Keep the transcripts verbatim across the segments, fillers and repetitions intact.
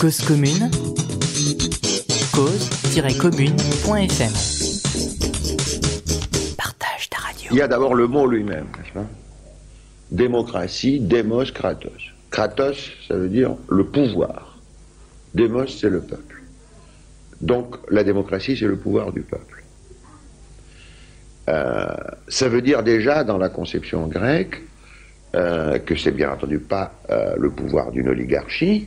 Cause commune, cause tiret commune point f m. Partage ta radio. Il y a d'abord le mot lui-même, n'est-ce pas ? Démocratie, démos, kratos. Kratos, ça veut dire le pouvoir. Démos, c'est le peuple. Donc, la démocratie, c'est le pouvoir du peuple. Euh, ça veut dire déjà, dans la conception grecque, euh, que c'est bien entendu pas euh, le pouvoir d'une oligarchie,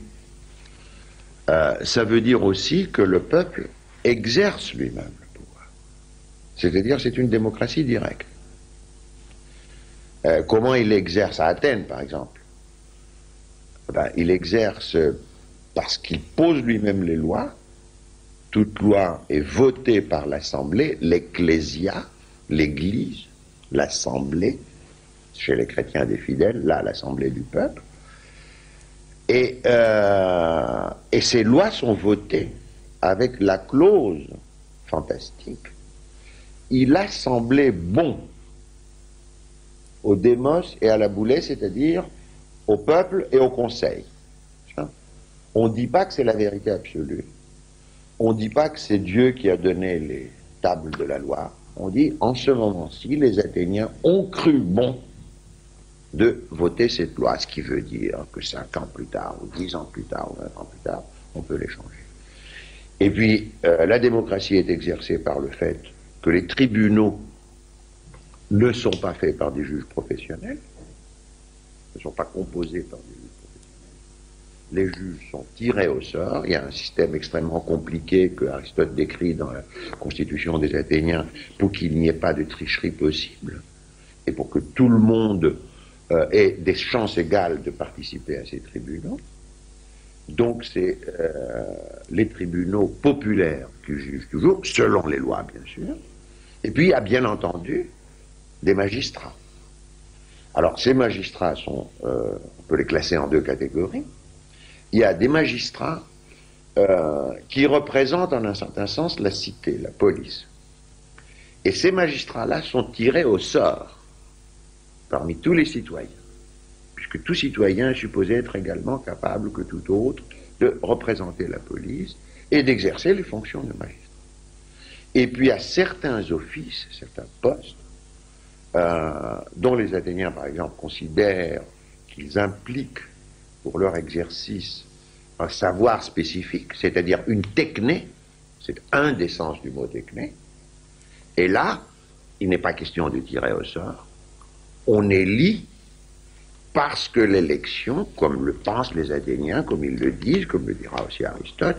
euh, ça veut dire aussi que le peuple exerce lui-même le pouvoir. C'est-à-dire, c'est une démocratie directe. Euh, comment il exerce à Athènes, par exemple ? Ben, il exerce parce qu'il pose lui-même les lois. Toute loi est votée par l'Assemblée, l'Ecclesia, l'Église, l'Assemblée, chez les chrétiens des fidèles, là, l'Assemblée du peuple. Et, euh, et ces lois sont votées avec la clause fantastique. Il a semblé bon au démos et à la boulée, c'est-à-dire au peuple et au conseil. On ne dit pas que c'est la vérité absolue. On ne dit pas que c'est Dieu qui a donné les tables de la loi. On dit, en ce moment-ci, les Athéniens ont cru bon de voter cette loi, ce qui veut dire que cinq ans plus tard, ou dix ans plus tard, ou vingt ans plus tard, on peut les changer. Et puis, euh, la démocratie est exercée par le fait que les tribunaux ne sont pas faits par des juges professionnels, ne sont pas composés par des juges professionnels. Les juges sont tirés au sort. Il y a un système extrêmement compliqué que Aristote décrit dans la Constitution des Athéniens pour qu'il n'y ait pas de tricherie possible et pour que tout le monde euh, ait des chances égales de participer à ces tribunaux. Donc c'est euh, les tribunaux populaires qui jugent toujours, selon les lois bien sûr. Et puis il y a bien entendu des magistrats. Alors, ces magistrats sont, euh, on peut les classer en deux catégories. Il y a des magistrats euh, qui représentent en un certain sens la cité, la police. Et ces magistrats-là sont tirés au sort parmi tous les citoyens, puisque tout citoyen est supposé être également capable que tout autre de représenter la police et d'exercer les fonctions de magistrat. Et puis, à certains offices, certains postes, Euh, dont les Athéniens, par exemple, considèrent qu'ils impliquent pour leur exercice un savoir spécifique, c'est-à-dire une techné, c'est un des sens du mot techné, et là, il n'est pas question de tirer au sort, on élit parce que l'élection, comme le pensent les Athéniens, comme ils le disent, comme le dira aussi Aristote,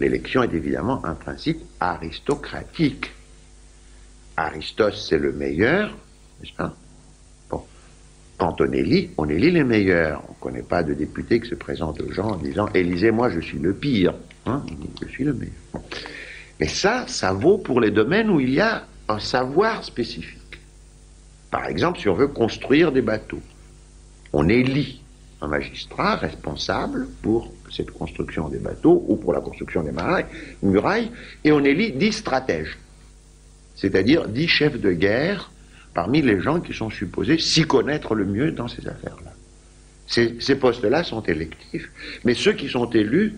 l'élection est évidemment un principe aristocratique. Aristote, c'est le meilleur, n'est-ce pas ? Bon. Quand on élit, on élit les meilleurs. On ne connaît pas de député qui se présente aux gens en disant « Élisez-moi, je suis le pire. Hein » Je suis le meilleur. Bon. Mais ça, ça vaut pour les domaines où il y a un savoir spécifique. Par exemple, si on veut construire des bateaux, on élit un magistrat responsable pour cette construction des bateaux ou pour la construction des murailles, et on élit dix stratèges, c'est-à-dire dix chefs de guerre parmi les gens qui sont supposés s'y connaître le mieux dans ces affaires-là. Ces, ces postes-là sont électifs, mais ceux qui sont élus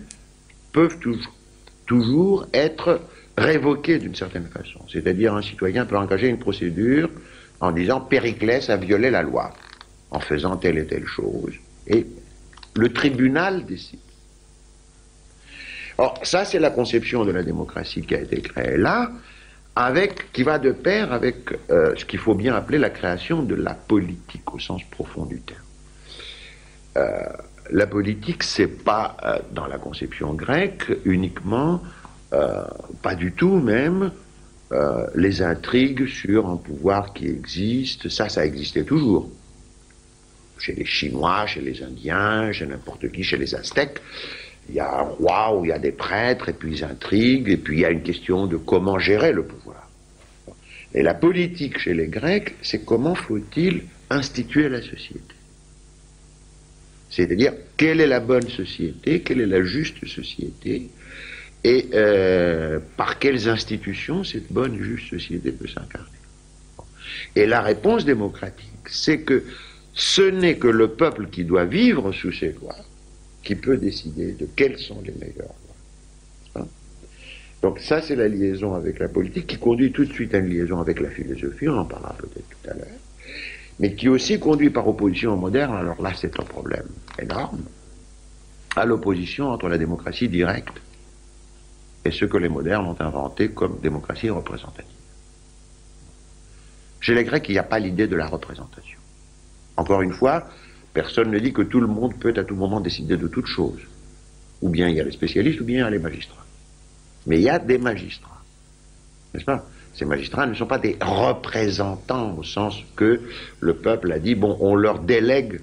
peuvent toujours, toujours être révoqués d'une certaine façon. C'est-à-dire un citoyen peut engager une procédure en disant « Périclès a violé la loi » en faisant telle et telle chose, et le tribunal décide. Or, ça c'est la conception de la démocratie qui a été créée là, avec, qui va de pair avec euh, ce qu'il faut bien appeler la création de la politique, au sens profond du terme. Euh, la politique, c'est pas, euh, dans la conception grecque, uniquement, euh, pas du tout même, euh, les intrigues sur un pouvoir qui existe, ça, ça existait toujours. Chez les Chinois, chez les Indiens, chez n'importe qui, chez les Aztèques, il y a un roi ou il y a des prêtres, et puis ils intriguent, et puis il y a une question de comment gérer le pouvoir. Et la politique chez les Grecs, c'est comment faut-il instituer la société. C'est-à-dire, quelle est la bonne société, quelle est la juste société, et euh, par quelles institutions cette bonne, juste société peut s'incarner. Et la réponse démocratique, c'est que ce n'est que le peuple qui doit vivre sous ces lois, qui peut décider de quels sont les meilleurs lois. Hein? Donc ça, c'est la liaison avec la politique, qui conduit tout de suite à une liaison avec la philosophie, on en parlera peut-être tout à l'heure, mais qui aussi conduit par opposition au moderne, alors là c'est un problème énorme, à l'opposition entre la démocratie directe et ce que les modernes ont inventé comme démocratie représentative. Chez les Grecs, il n'y a pas l'idée de la représentation. Encore une fois, personne ne dit que tout le monde peut à tout moment décider de toute chose. Ou bien il y a les spécialistes, ou bien il y a les magistrats. Mais il y a des magistrats, n'est-ce pas? Ces magistrats ne sont pas des représentants au sens que le peuple a dit, bon, on leur délègue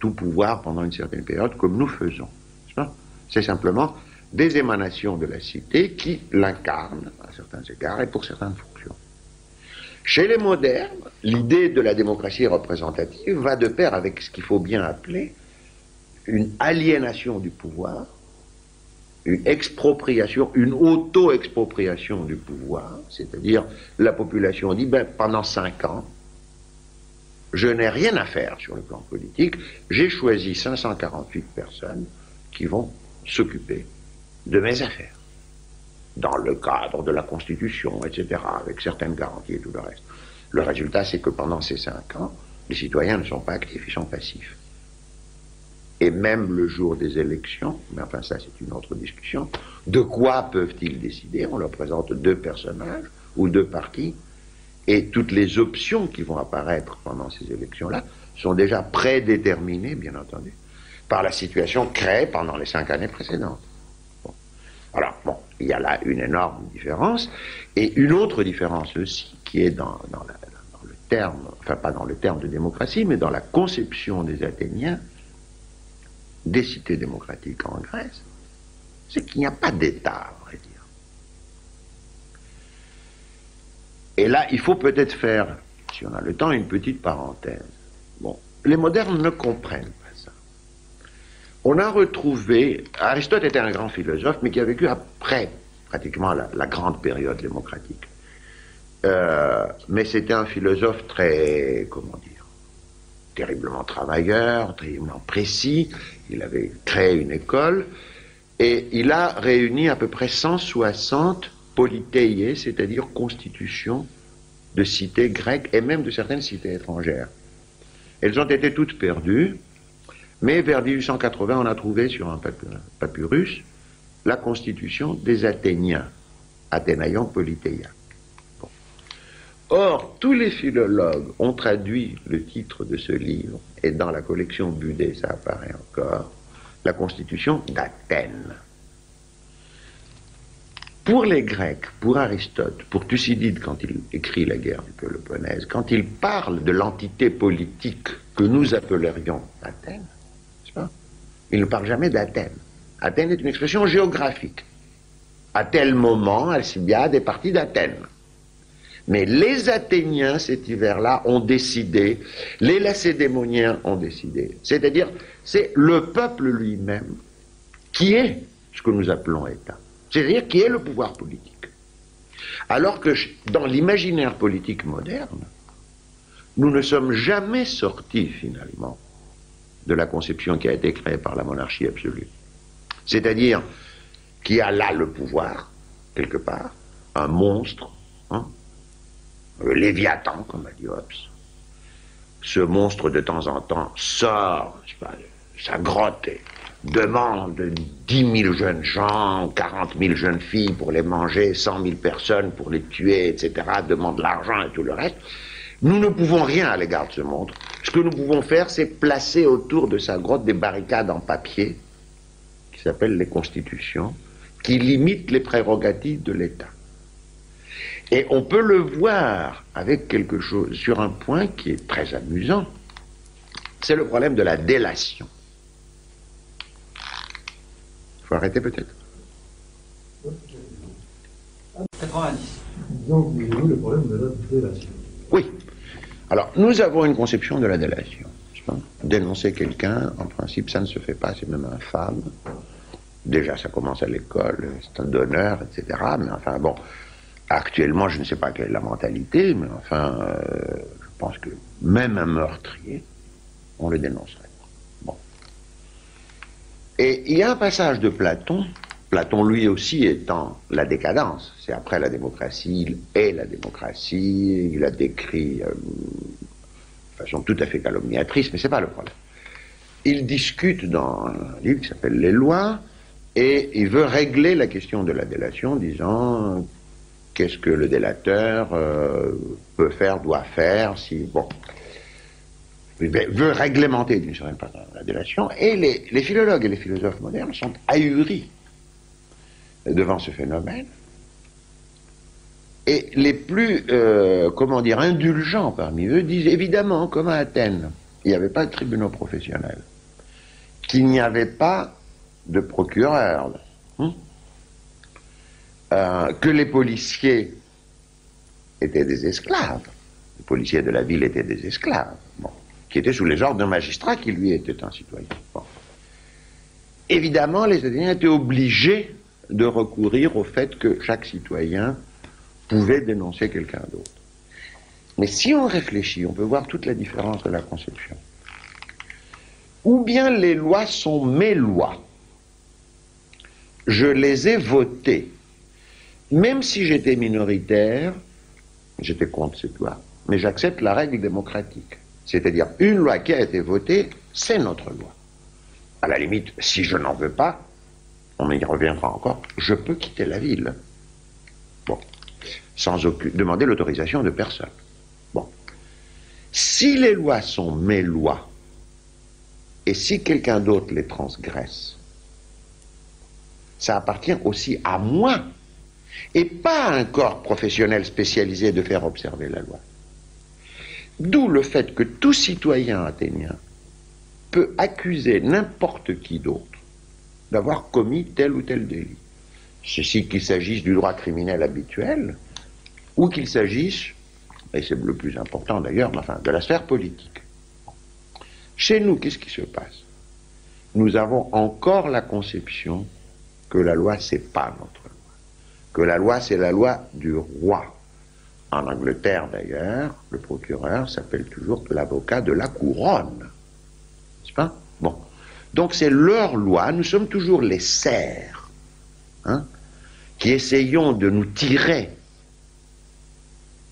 tout pouvoir pendant une certaine période, comme nous faisons, n'est-ce pas? C'est simplement des émanations de la cité qui l'incarnent, à certains égards, et pour certaines fonctions. Chez les modernes, l'idée de la démocratie représentative va de pair avec ce qu'il faut bien appeler une aliénation du pouvoir, une expropriation, une auto-expropriation du pouvoir, c'est-à-dire la population dit, ben, pendant cinq ans, je n'ai rien à faire sur le plan politique, j'ai choisi cinq cent quarante-huit personnes qui vont s'occuper de mes affaires, dans le cadre de la Constitution, et cetera, avec certaines garanties et tout le reste. Le résultat, c'est que pendant ces cinq ans, les citoyens ne sont pas actifs, ils sont passifs. Et même le jour des élections, mais enfin ça c'est une autre discussion, de quoi peuvent-ils décider? On leur présente deux personnages ou deux partis, et toutes les options qui vont apparaître pendant ces élections-là sont déjà prédéterminées, bien entendu, par la situation créée pendant les cinq années précédentes. Bon. Alors, bon, il y a là une énorme différence, et une autre différence aussi, qui est dans, dans, la, dans le terme, enfin pas dans le terme de démocratie, mais dans la conception des Athéniens, des cités démocratiques en Grèce, c'est qu'il n'y a pas d'État, à vrai dire. Et là, il faut peut-être faire, si on a le temps, une petite parenthèse. Bon, les modernes ne comprennent pas ça. On a retrouvé... Aristote était un grand philosophe, mais qui a vécu après, pratiquement, la, la grande période démocratique. Euh, mais c'était un philosophe très... comment dire, terriblement travailleur, terriblement précis, il avait créé une école, et il a réuni à peu près cent soixante polythéies, c'est-à-dire constitutions de cités grecques et même de certaines cités étrangères. Elles ont été toutes perdues, mais vers mille huit cent quatre-vingts, on a trouvé sur un papyrus la constitution des Athéniens, Athénaïon Polythéia. Or, tous les philologues ont traduit le titre de ce livre, et dans la collection Budé, ça apparaît encore, la Constitution d'Athènes. Pour les Grecs, pour Aristote, pour Thucydide, quand il écrit la guerre du Péloponnèse, quand il parle de l'entité politique que nous appellerions Athènes, n'est-ce pas? Il ne parle jamais d'Athènes. Athènes est une expression géographique. À tel moment, Alcibiade est partie d'Athènes. Mais les Athéniens, cet hiver-là, ont décidé, les Lacédémoniens ont décidé. C'est-à-dire, c'est le peuple lui-même qui est ce que nous appelons État. C'est-à-dire qui est le pouvoir politique. Alors que dans l'imaginaire politique moderne, nous ne sommes jamais sortis, finalement, de la conception qui a été créée par la monarchie absolue. C'est-à-dire qu'il y a là le pouvoir, quelque part, un monstre, hein, le Léviathan, comme a dit Hobbes. Ce monstre, de temps en temps, sort, je sais pas, de sa grotte et demande dix mille jeunes gens, quarante mille jeunes filles pour les manger, cent mille personnes pour les tuer, et cetera, demande l'argent et tout le reste. Nous ne pouvons rien à l'égard de ce monstre. Ce que nous pouvons faire, c'est placer autour de sa grotte des barricades en papier, qui s'appellent les constitutions, qui limitent les prérogatives de l'État. Et on peut le voir avec quelque chose, sur un point qui est très amusant, c'est le problème de la délation. Il faut arrêter peut-être. quatre-vingt-dix. Donc, nous, le problème de la délation. Oui. Alors, nous avons une conception de la délation. Dénoncer quelqu'un, en principe, ça ne se fait pas, c'est même infâme. Déjà, ça commence à l'école, c'est un donneur, et cetera. Mais enfin, bon... Actuellement, je ne sais pas quelle est la mentalité, mais enfin, euh, je pense que même un meurtrier, on le dénoncerait. Bon. Et il y a un passage de Platon, Platon lui aussi étant la décadence, c'est après la démocratie, il est la démocratie, il la décrit euh, de façon tout à fait calomniatrice, mais c'est pas le problème. Il discute dans un livre qui s'appelle Les Lois, et il veut régler la question de la délation, disant qu'est-ce que le délateur euh, peut faire, doit faire, si... bon. Il veut réglementer d'une certaine façon la délation, et les, les philologues et les philosophes modernes sont ahuris devant ce phénomène, et les plus, euh, comment dire, indulgents parmi eux disent évidemment, comme à Athènes, il n'y avait pas de tribunaux professionnels, qu'il n'y avait pas de procureurs, hein, euh, que les policiers étaient des esclaves, les policiers de la ville étaient des esclaves, bon, qui étaient sous les ordres d'un magistrat qui lui était un citoyen. Bon. Évidemment, les Athéniens étaient obligés de recourir au fait que chaque citoyen pouvait dénoncer quelqu'un d'autre. Mais si on réfléchit, on peut voir toute la différence de la conception. Ou bien les lois sont mes lois. Je les ai votées. Même si j'étais minoritaire, j'étais contre cette loi. Mais j'accepte la règle démocratique. C'est-à-dire, une loi qui a été votée, c'est notre loi. À la limite, si je n'en veux pas, on y reviendra encore, je peux quitter la ville. Bon. Sans aucune... demander l'autorisation de personne. Bon. Si les lois sont mes lois, et si quelqu'un d'autre les transgresse, ça appartient aussi à moi, et pas à un corps professionnel spécialisé de faire observer la loi. D'où le fait que tout citoyen athénien peut accuser n'importe qui d'autre d'avoir commis tel ou tel délit. Ceci qu'il s'agisse du droit criminel habituel, ou qu'il s'agisse, et c'est le plus important d'ailleurs, enfin, de la sphère politique. Chez nous, qu'est-ce qui se passe? Nous avons encore la conception que la loi, c'est pas notre loi. Que la loi, c'est la loi du roi. En Angleterre, d'ailleurs, le procureur s'appelle toujours l'avocat de la couronne. N'est-ce pas? Bon. Donc c'est leur loi, nous sommes toujours les serfs, hein, qui essayons de nous tirer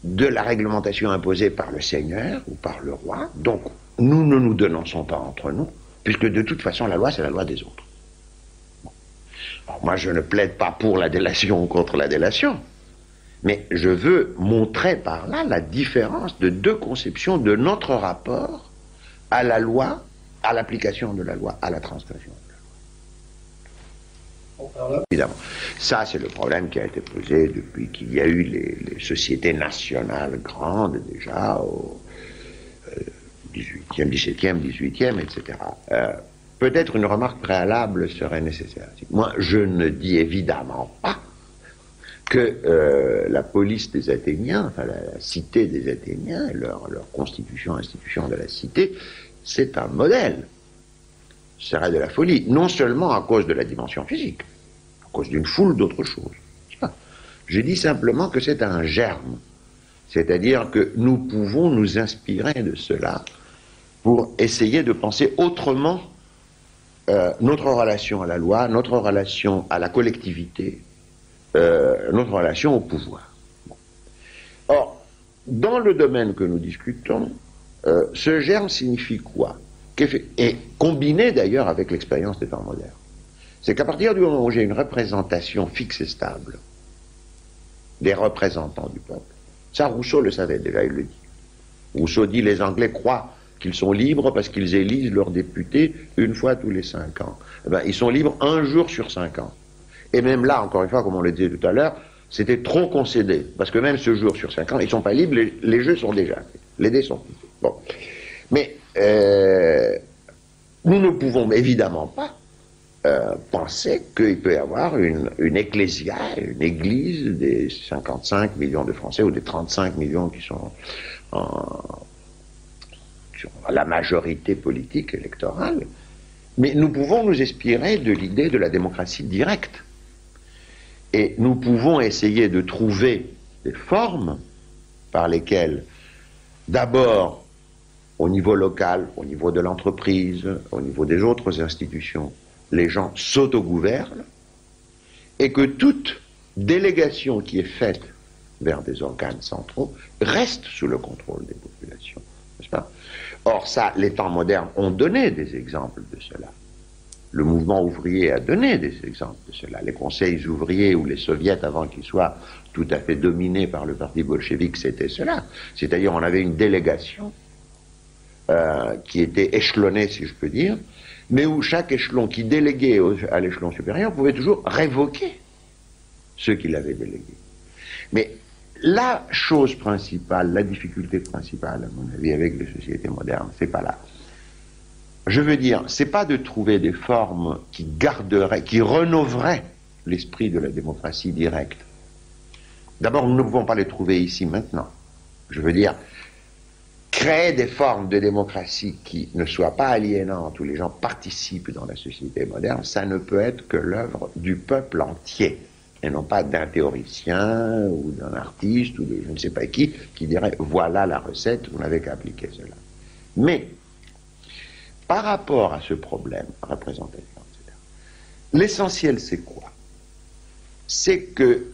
de la réglementation imposée par le seigneur ou par le roi. Donc nous ne nous dénonçons pas entre nous, puisque de toute façon la loi, c'est la loi des autres. Bon. Alors, moi, je ne plaide pas pour la délation ou contre la délation. Mais je veux montrer par là la différence de deux conceptions de notre rapport à la loi, à l'application de la loi, à la transgression de la loi. Évidemment. Ça, c'est le problème qui a été posé depuis qu'il y a eu les, les sociétés nationales grandes, déjà au euh, dix-huitième, dix-septième, dix-huitième, et cetera. Euh, peut-être une remarque préalable serait nécessaire. Moi, je ne dis évidemment pas que euh, la police des Athéniens, enfin la, la cité des Athéniens, leur, leur constitution, institution de la cité, c'est un modèle. Ce serait de la folie, non seulement à cause de la dimension physique, à cause d'une foule d'autres choses. Je dis simplement que c'est un germe, c'est-à-dire que nous pouvons nous inspirer de cela pour essayer de penser autrement euh, notre relation à la loi, notre relation à la collectivité, Euh, notre relation au pouvoir. Bon. Or, dans le domaine que nous discutons, euh, ce germe signifie quoi? Et combiné d'ailleurs avec l'expérience des temps modernes. C'est qu'à partir du moment où j'ai une représentation fixe et stable des représentants du peuple, ça Rousseau le savait déjà, il le dit. Rousseau dit les Anglais croient qu'ils sont libres parce qu'ils élisent leurs députés une fois tous les cinq ans. Eh ben, ils sont libres un jour sur cinq ans. Et même là, encore une fois, comme on le disait tout à l'heure, c'était trop concédé. Parce que même ce jour sur cinq ans, ils ne sont pas libres, les, les jeux sont déjà faits. Les dés sont poussés. Bon. Mais euh, nous ne pouvons évidemment pas euh, penser qu'il peut y avoir une, une ecclesia, une église des cinquante-cinq millions de Français ou des trente-cinq millions qui sont, en, qui sont à la majorité politique électorale. Mais nous pouvons nous inspirer de l'idée de la démocratie directe. Et nous pouvons essayer de trouver des formes par lesquelles, d'abord, au niveau local, au niveau de l'entreprise, au niveau des autres institutions, les gens s'autogouvernent, et que toute délégation qui est faite vers des organes centraux reste sous le contrôle des populations, n'est-ce pas? Or ça, les temps modernes ont donné des exemples de cela. Le mouvement ouvrier a donné des exemples de cela. Les conseils ouvriers ou les soviets, avant qu'ils soient tout à fait dominés par le parti bolchevique, c'était cela. C'est-à-dire on avait une délégation euh, qui était échelonnée, si je peux dire, mais où chaque échelon qui déléguait au, à l'échelon supérieur pouvait toujours révoquer ceux qui l'avaient délégué. Mais la chose principale, la difficulté principale, à mon avis, avec les sociétés modernes, c'est pas là. Je veux dire, c'est pas de trouver des formes qui garderaient, qui renouveraient l'esprit de la démocratie directe. D'abord, nous ne pouvons pas les trouver ici maintenant. Je veux dire, créer des formes de démocratie qui ne soient pas aliénantes, où les gens participent dans la société moderne, ça ne peut être que l'œuvre du peuple entier, et non pas d'un théoricien ou d'un artiste ou de je ne sais pas qui, qui dirait, voilà la recette, vous n'avez qu'à appliquer cela. Mais, par rapport à ce problème représentatif, et cetera, l'essentiel c'est quoi? C'est que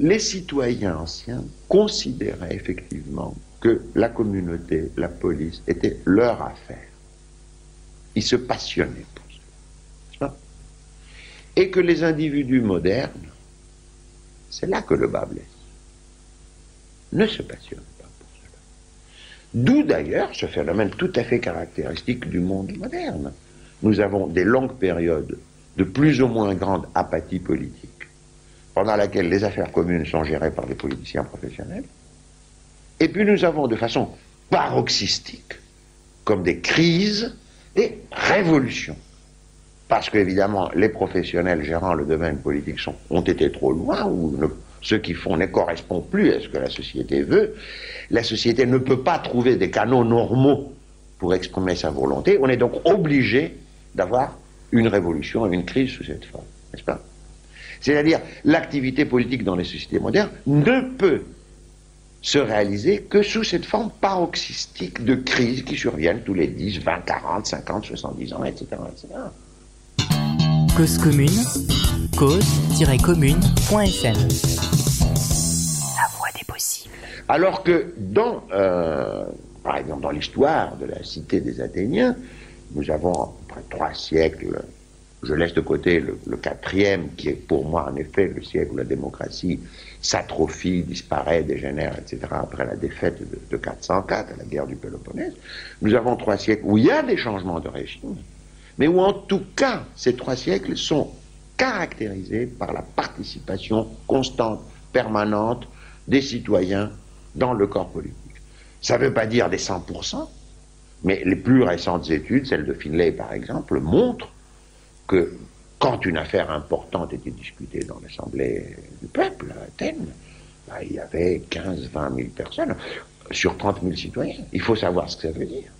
les citoyens anciens considéraient effectivement que la communauté, la police, était leur affaire. Ils se passionnaient pour cela. Et que les individus modernes, c'est là que le bas blesse, ne se passionnent. D'où d'ailleurs ce phénomène tout à fait caractéristique du monde moderne. Nous avons des longues périodes de plus ou moins grande apathie politique, pendant laquelle les affaires communes sont gérées par des politiciens professionnels, et puis nous avons de façon paroxystique, comme des crises, des révolutions. Parce qu'évidemment, les professionnels gérant le domaine politique sont, ont été trop loin, ou ne ce qu'ils font ne correspond plus à ce que la société veut. La société ne peut pas trouver des canaux normaux pour exprimer sa volonté. On est donc obligé d'avoir une révolution et une crise sous cette forme, n'est-ce pas? C'est-à-dire, l'activité politique dans les sociétés modernes ne peut se réaliser que sous cette forme paroxystique de crises qui surviennent tous les dix, vingt, quarante, cinquante, soixante-dix ans, et cetera, et cetera. Cause commune, cause tiret commune point f m. Alors que dans, euh, par exemple, dans l'histoire de la cité des Athéniens, nous avons à peu près trois siècles, je laisse de côté le, le quatrième, qui est pour moi en effet le siècle où la démocratie s'atrophie, disparaît, dégénère, et cetera, après la défaite de, de quatre cent quatre, la guerre du Péloponnèse, nous avons trois siècles où il y a des changements de régime, mais où en tout cas, ces trois siècles sont caractérisés par la participation constante, permanente, des citoyens dans le corps politique. Ça ne veut pas dire des cent pour cent, mais les plus récentes études, celle de Finlay par exemple, montrent que quand une affaire importante était discutée dans l'Assemblée du peuple à Athènes, bah, il y avait quinze à vingt mille personnes sur trente mille citoyens. Il faut savoir ce que ça veut dire.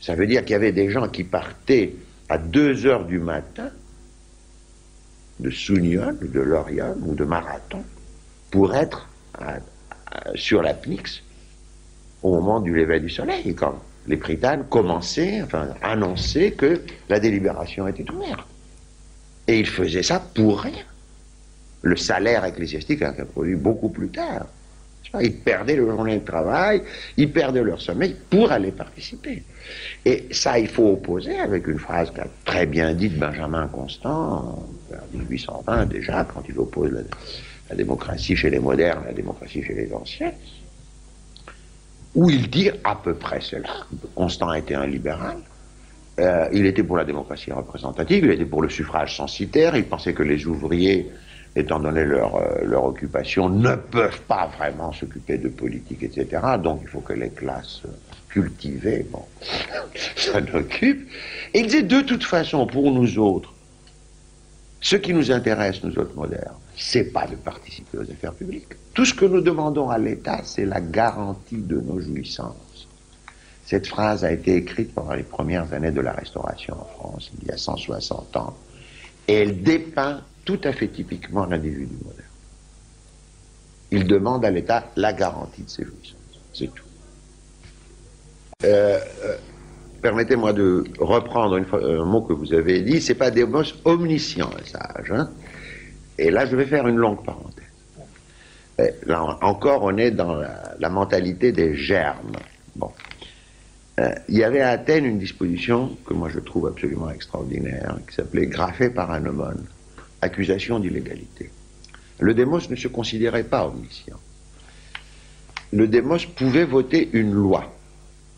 Ça veut dire qu'il y avait des gens qui partaient à deux heures du matin de Souniol, de Loriol ou de Marathon pour être À, à, sur la Pnyx au moment du lever du soleil, quand les Prytanes commençaient, enfin annonçaient que la délibération était ouverte. Et ils faisaient ça pour rien. Le salaire ecclésiastique a été produit beaucoup plus tard. Ils perdaient leur journée de travail, ils perdaient leur sommeil pour aller participer. Et ça, il faut opposer avec une phrase qu'a très bien dite Benjamin Constant, en mille huit cent vingt déjà, quand il oppose la la démocratie chez les modernes, la démocratie chez les anciens, où il dit à peu près cela. Constant était un libéral, euh, il était pour la démocratie représentative, il était pour le suffrage censitaire, il pensait que les ouvriers, étant donné leur, euh, leur occupation, ne peuvent pas vraiment s'occuper de politique, et cetera, donc il faut que les classes cultivées, bon, s'en occupent. Et il disait, de toute façon, pour nous autres, ce qui nous intéresse, nous autres modernes, c'est pas de participer aux affaires publiques. Tout ce que nous demandons à l'État, c'est la garantie de nos jouissances. Cette phrase a été écrite pendant les premières années de la Restauration en France, il y a cent soixante ans, et elle dépeint tout à fait typiquement l'individu moderne. Il demande à l'État la garantie de ses jouissances, c'est tout. Euh, permettez-moi de reprendre une fois, un mot que vous avez dit, c'est pas des mots omniscients, un sage. Hein? Et là, je vais faire une longue parenthèse. Et là, encore, on est dans la, la mentalité des germes. Bon. Euh, il y avait à Athènes une disposition que moi je trouve absolument extraordinaire, qui s'appelait « Graphée par un aumône », accusation d'illégalité. Le démos ne se considérait pas omniscient. Le démos pouvait voter une loi,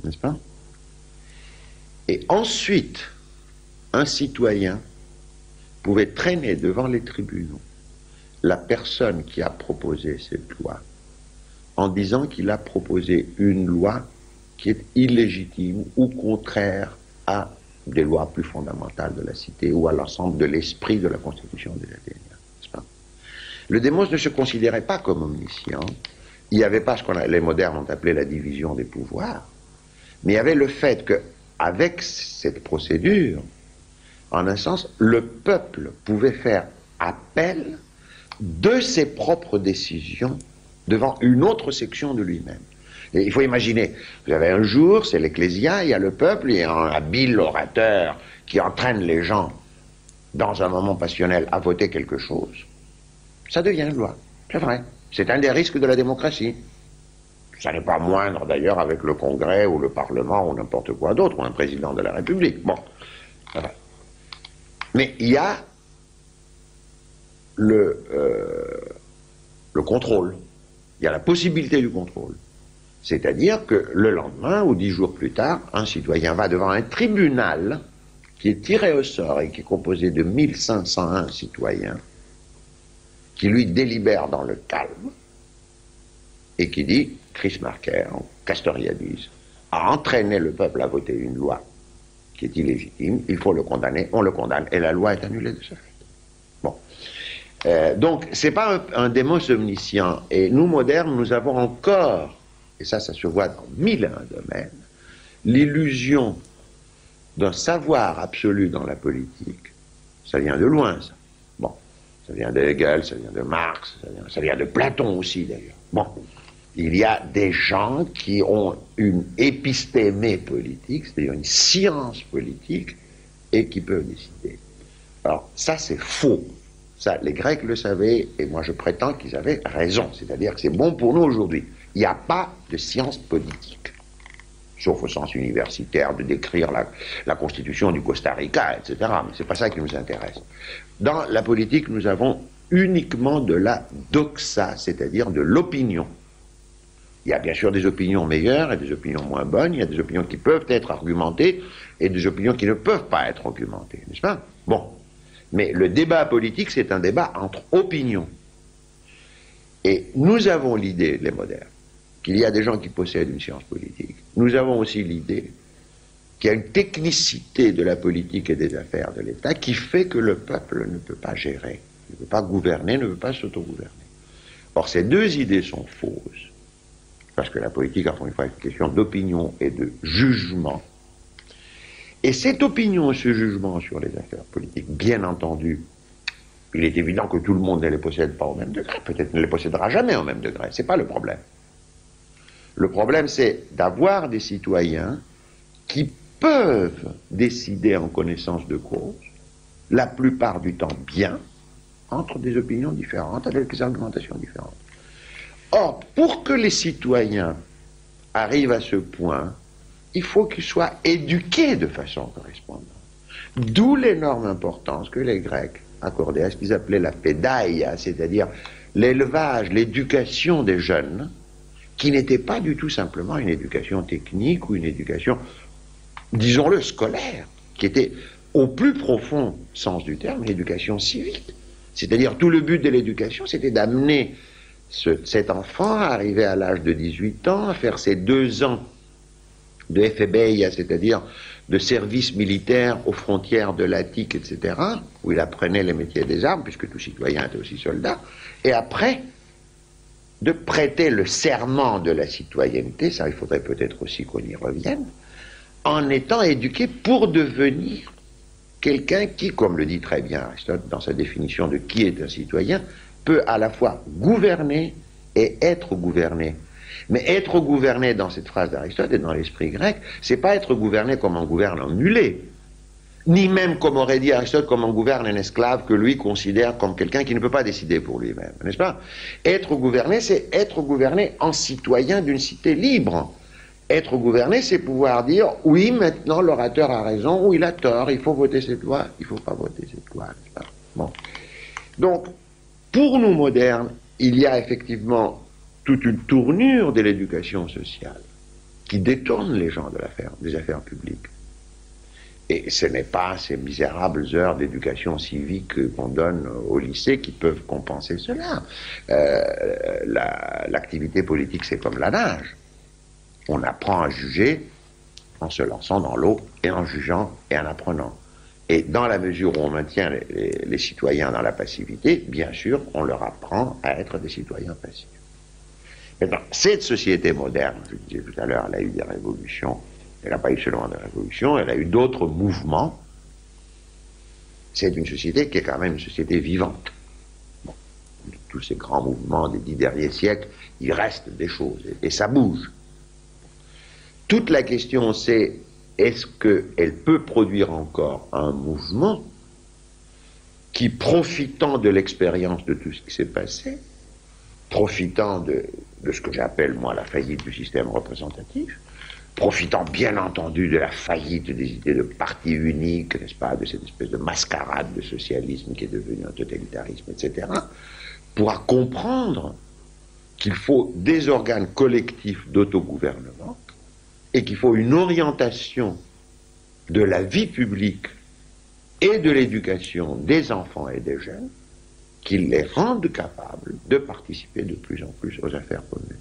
n'est-ce pas? Et ensuite, un citoyen pouvait traîner devant les tribunaux la personne qui a proposé cette loi, en disant qu'il a proposé une loi qui est illégitime ou contraire à des lois plus fondamentales de la cité ou à l'ensemble de l'esprit de la Constitution des Athéniens. Le démos ne se considérait pas comme omniscient. Il n'y avait pas ce qu'on a, les modernes ont appelé la division des pouvoirs, mais il y avait le fait que, avec cette procédure, en un sens, le peuple pouvait faire appel de ses propres décisions devant une autre section de lui-même. Et il faut imaginer, vous avez un jour, c'est l'Ecclesia, il y a le peuple, il y a un habile orateur qui entraîne les gens dans un moment passionnel à voter quelque chose, ça devient une loi, c'est vrai. C'est un des risques de la démocratie. Ça n'est pas moindre d'ailleurs avec le Congrès ou le Parlement ou n'importe quoi d'autre, ou un président de la République. Bon, voilà. Mais il y a le, euh, le contrôle, il y a la possibilité du contrôle. C'est-à-dire que le lendemain ou dix jours plus tard, un citoyen va devant un tribunal qui est tiré au sort et qui est composé de mille cinq cent un citoyens, qui lui délibère dans le calme et qui dit Chris Marker, Castoriadis, a entraîné le peuple à voter une loi qui est illégitime, il faut le condamner, on le condamne, et la loi est annulée de ce fait. Bon. Euh, donc, c'est pas un, un démos omniscient, et nous, modernes, nous avons encore, et ça, ça se voit dans mille et un domaines, l'illusion d'un savoir absolu dans la politique. Ça vient de loin, ça. Ça vient de Hegel, ça vient de Marx, ça vient, ça vient de Platon aussi d'ailleurs. Bon, il y a des gens qui ont une épistémée politique, c'est-à-dire une science politique, et qui peuvent décider. Alors ça c'est faux, ça les Grecs le savaient, et moi je prétends qu'ils avaient raison, c'est-à-dire que c'est bon pour nous aujourd'hui. Il n'y a pas de science politique, sauf au sens universitaire de décrire la, la constitution du Costa Rica, et cetera. Mais c'est pas ça qui nous intéresse. Dans la politique, nous avons uniquement de la doxa, c'est-à-dire de l'opinion. Il y a bien sûr des opinions meilleures et des opinions moins bonnes, il y a des opinions qui peuvent être argumentées et des opinions qui ne peuvent pas être argumentées, n'est-ce pas? Bon. Mais le débat politique, c'est un débat entre opinions. Et nous avons l'idée, les modernes, qu'il y a des gens qui possèdent une science politique. Nous avons aussi l'idée qu'il y a une technicité de la politique et des affaires de l'État qui fait que le peuple ne peut pas gérer, ne peut pas gouverner, ne peut pas s'autogouverner. Or, ces deux idées sont fausses, parce que la politique, encore une fois, est une question d'opinion et de jugement. Et cette opinion et ce jugement sur les affaires politiques, bien entendu, il est évident que tout le monde ne les possède pas au même degré, peut-être ne les possédera jamais au même degré, c'est pas le problème. Le problème, c'est d'avoir des citoyens qui peuvent décider en connaissance de cause, la plupart du temps bien, entre des opinions différentes, avec des argumentations différentes. Or, pour que les citoyens arrivent à ce point, il faut qu'ils soient éduqués de façon correspondante. D'où l'énorme importance que les Grecs accordaient à ce qu'ils appelaient la pédaïa, c'est-à-dire l'élevage, l'éducation des jeunes, qui n'était pas du tout simplement une éducation technique ou une éducation, disons-le, scolaire, qui était au plus profond sens du terme, l'éducation civique. C'est-à-dire tout le but de l'éducation, c'était d'amener ce, cet enfant à arriver à l'âge de dix-huit ans, à faire ses deux ans de F B I A, c'est-à-dire de service militaire aux frontières de l'Attique, et cetera, où il apprenait les métiers des armes, puisque tout citoyen était aussi soldat, et après de prêter le serment de la citoyenneté, ça il faudrait peut-être aussi qu'on y revienne, en étant éduqué pour devenir quelqu'un qui, comme le dit très bien Aristote dans sa définition de qui est un citoyen, peut à la fois gouverner et être gouverné. Mais être gouverné dans cette phrase d'Aristote et dans l'esprit grec, c'est pas être gouverné comme on gouverne un mulet, ni même comme aurait dit Aristote comme on gouverne un esclave que lui considère comme quelqu'un qui ne peut pas décider pour lui-même, n'est-ce pas? Être gouverné, c'est être gouverné en citoyen d'une cité libre. Être gouverné, c'est pouvoir dire oui, maintenant l'orateur a raison ou il a tort, il faut voter cette loi, il faut pas voter cette loi, n'est-ce pas? Bon. Donc, pour nous modernes, il y a effectivement toute une tournure de l'éducation sociale qui détourne les gens de l'affaire, des affaires publiques. Et ce n'est pas ces misérables heures d'éducation civique qu'on donne au lycée qui peuvent compenser cela. Euh, la, l'activité politique, c'est comme la nage. On apprend à juger en se lançant dans l'eau et en jugeant et en apprenant. Et dans la mesure où on maintient les, les, les citoyens dans la passivité, bien sûr, on leur apprend à être des citoyens passifs. Maintenant, cette société moderne, je disais tout à l'heure, elle a eu des révolutions, elle n'a pas eu seulement des révolutions, elle a eu d'autres mouvements. C'est une société qui est quand même une société vivante. Bon, de tous ces grands mouvements des dix derniers siècles, il reste des choses, et, et ça bouge. Toute la question, c'est est-ce qu'elle peut produire encore un mouvement qui, profitant de l'expérience de tout ce qui s'est passé, profitant de, de ce que j'appelle, moi, la faillite du système représentatif, profitant, bien entendu, de la faillite des idées de parti unique, n'est-ce pas, de cette espèce de mascarade de socialisme qui est devenu un totalitarisme, et cetera, pourra comprendre qu'il faut des organes collectifs d'autogouvernement et qu'il faut une orientation de la vie publique et de l'éducation des enfants et des jeunes qui les rendent capables de participer de plus en plus aux affaires communes.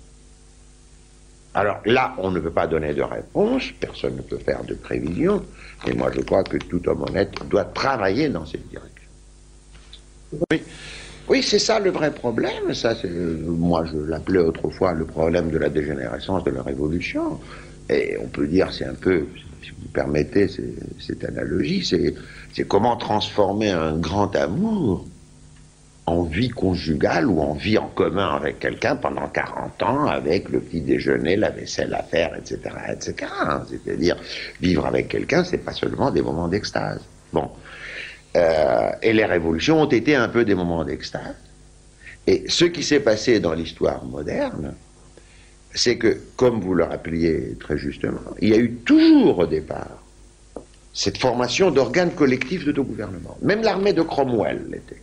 Alors là, on ne peut pas donner de réponse, personne ne peut faire de prévision, et moi je crois que tout homme honnête doit travailler dans cette direction. Oui, oui c'est ça le vrai problème, ça, c'est, moi je l'appelais autrefois le problème de la dégénérescence de la révolution. Et on peut dire, c'est un peu, si vous permettez c'est, cette analogie, c'est, c'est comment transformer un grand amour en vie conjugale ou en vie en commun avec quelqu'un pendant quarante ans, avec le petit déjeuner, la vaisselle à faire, et cetera, et cetera. C'est-à-dire, vivre avec quelqu'un, c'est pas seulement des moments d'extase. Bon. Euh, et les révolutions ont été un peu des moments d'extase. Et ce qui s'est passé dans l'histoire moderne, c'est que, comme vous le rappeliez très justement, il y a eu toujours au départ cette formation d'organes collectifs d'autogouvernement. Même l'armée de Cromwell l'était.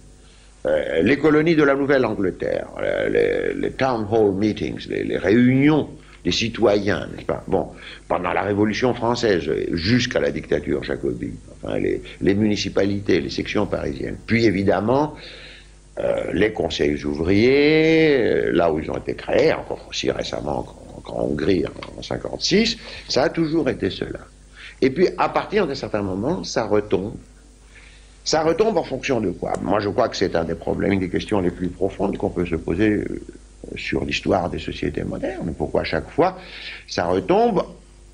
Euh, les colonies de la Nouvelle-Angleterre, euh, les, les town hall meetings, les, les réunions des citoyens, n'est-ce pas? Bon, pendant la Révolution française, jusqu'à la dictature jacobine, enfin, les, les municipalités, les sections parisiennes, puis évidemment... Euh, les conseils ouvriers, euh, là où ils ont été créés, encore aussi récemment en, en Hongrie en mille neuf cent cinquante-six, ça a toujours été cela. Et puis à partir d'un certain moment, ça retombe. Ça retombe en fonction de quoi? Moi je crois que c'est un des problèmes, une des questions les plus profondes qu'on peut se poser sur l'histoire des sociétés modernes. Pourquoi chaque fois ça retombe,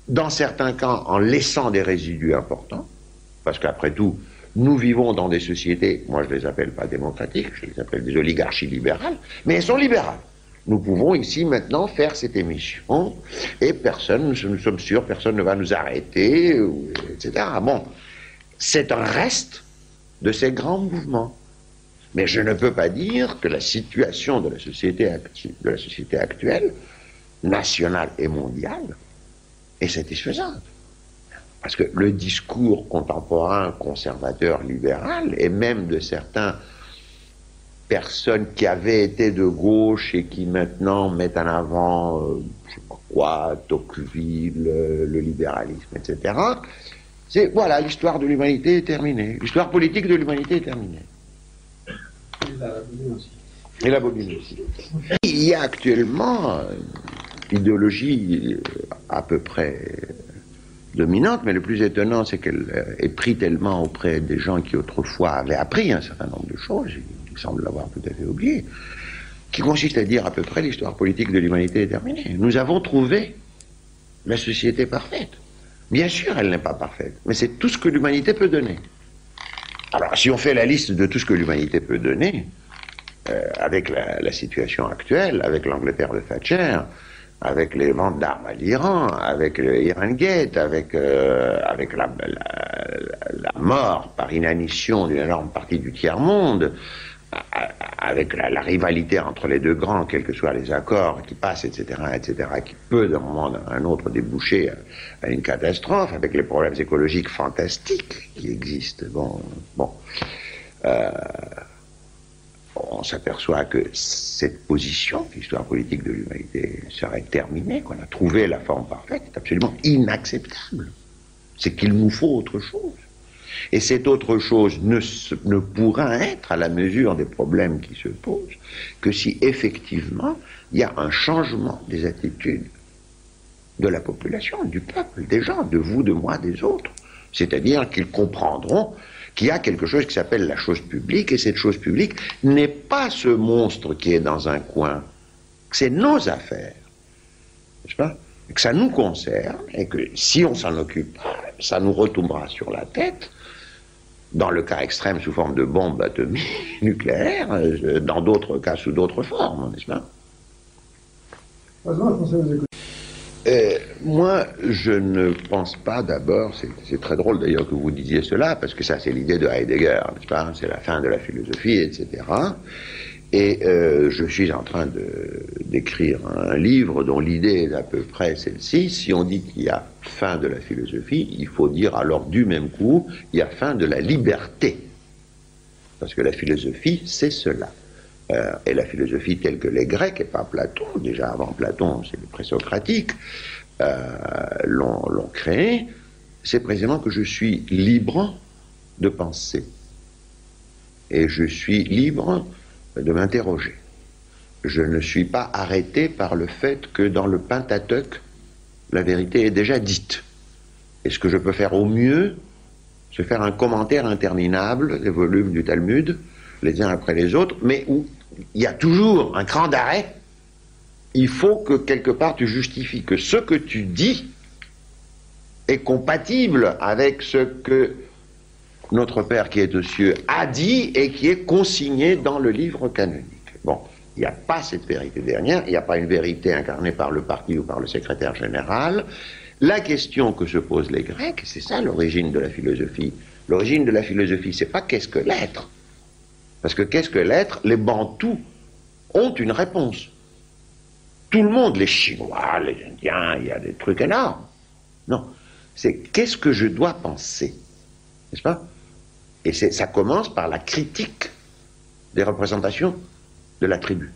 dans certains cas en laissant des résidus importants, parce qu'après tout, nous vivons dans des sociétés, moi je ne les appelle pas démocratiques, je les appelle des oligarchies libérales, mais elles sont libérales. Nous pouvons ici maintenant faire cette émission et personne, nous sommes sûrs, personne ne va nous arrêter, et cetera. Bon, c'est un reste de ces grands mouvements. Mais je ne peux pas dire que la situation de la société, actu- de la société actuelle, nationale et mondiale, est satisfaisante. Parce que le discours contemporain, conservateur, libéral, et même de certaines personnes qui avaient été de gauche et qui maintenant mettent en avant, euh, je sais pas quoi, Tocqueville, le, le libéralisme, et cetera, c'est, voilà, l'histoire de l'humanité est terminée. L'histoire politique de l'humanité est terminée. Et la bobine aussi. Et la bobine aussi. Il y a actuellement une idéologie à peu près... dominante, mais le plus étonnant, c'est qu'elle est prise tellement auprès des gens qui autrefois avaient appris un certain nombre de choses, ils semblent l'avoir tout à fait oublié, qui consiste à dire à peu près l'histoire politique de l'humanité est terminée. Nous avons trouvé la société parfaite. Bien sûr, elle n'est pas parfaite, mais c'est tout ce que l'humanité peut donner. Alors, si on fait la liste de tout ce que l'humanité peut donner, euh, avec la, la situation actuelle, avec l'Angleterre de Thatcher, avec les ventes d'armes à l'Iran, avec le Iran Gate, avec, euh, avec la, la, la mort par inanition d'une énorme partie du tiers-monde, avec la, la rivalité entre les deux grands, quels que soient les accords qui passent, et cetera, et cetera, qui peut d'un moment à un autre déboucher à, à une catastrophe, avec les problèmes écologiques fantastiques qui existent. Bon, bon. Euh, on s'aperçoit que cette position, l'histoire politique de l'humanité serait terminée, qu'on a trouvé la forme parfaite, c'est absolument inacceptable. C'est qu'il nous faut autre chose. Et cette autre chose ne, ne pourra être à la mesure des problèmes qui se posent que si effectivement il y a un changement des attitudes de la population, du peuple, des gens, de vous, de moi, des autres. C'est-à-dire qu'ils comprendront qu'il y a quelque chose qui s'appelle la chose publique, et cette chose publique n'est pas ce monstre qui est dans un coin, c'est nos affaires, n'est-ce pas ? Que ça nous concerne, et que si on s'en occupe pas, ça nous retombera sur la tête, dans le cas extrême sous forme de bombe atomique nucléaire, dans d'autres cas sous d'autres formes, n'est-ce pas ? Euh, moi, je ne pense pas d'abord, c'est très drôle d'ailleurs que vous disiez cela, parce que ça c'est l'idée de Heidegger, n'est-ce pas ? C'est la fin de la philosophie, et cetera. Et euh, je suis en train d'écrire un livre dont l'idée est à peu près celle-ci. Si on dit qu'il y a fin de la philosophie, il faut dire alors du même coup, il y a fin de la liberté. Parce que la philosophie, c'est cela. Euh, et la philosophie telle que les Grecs, et pas Platon, déjà avant Platon, c'est les présocratiques, euh, l'ont créée, c'est précisément que je suis libre de penser. Et je suis libre de m'interroger. Je ne suis pas arrêté par le fait que dans le Pentateuque, la vérité est déjà dite. Et ce que je peux faire au mieux, c'est faire un commentaire interminable des volumes du Talmud, les uns après les autres, mais où il y a toujours un cran d'arrêt. Il faut que quelque part tu justifies que ce que tu dis est compatible avec ce que notre Père qui est aux cieux a dit et qui est consigné dans le livre canonique. Bon, il n'y a pas cette vérité dernière, il n'y a pas une vérité incarnée par le parti ou par le secrétaire général. La question que se posent les Grecs, c'est ça l'origine de la philosophie. L'origine de la philosophie, c'est pas qu'est-ce que l'être. Parce que qu'est-ce que l'être? Les Bantous ont une réponse. Tout le monde, les Chinois, les Indiens, il y a des trucs énormes. Non, c'est qu'est-ce que je dois penser, n'est-ce pas? Et ça commence par la critique des représentations de la tribu.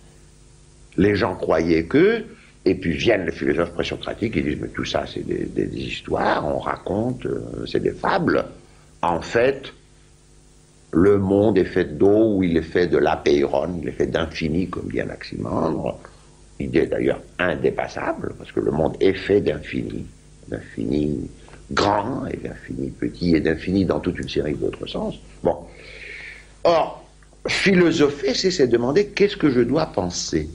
Les gens croyaient que, et puis viennent les philosophes présocratiques, ils disent mais tout ça c'est des, des, des histoires, on raconte, euh, c'est des fables. En fait, le monde est fait d'eau, ou il est fait de l'apeiron, il est fait d'infini, comme dit Anaximandre. Idée d'ailleurs indépassable, parce que le monde est fait d'infini, d'infini grand et d'infini petit et d'infini dans toute une série d'autres sens. Bon. Or, philosopher, c'est se demander qu'est-ce que je dois penser.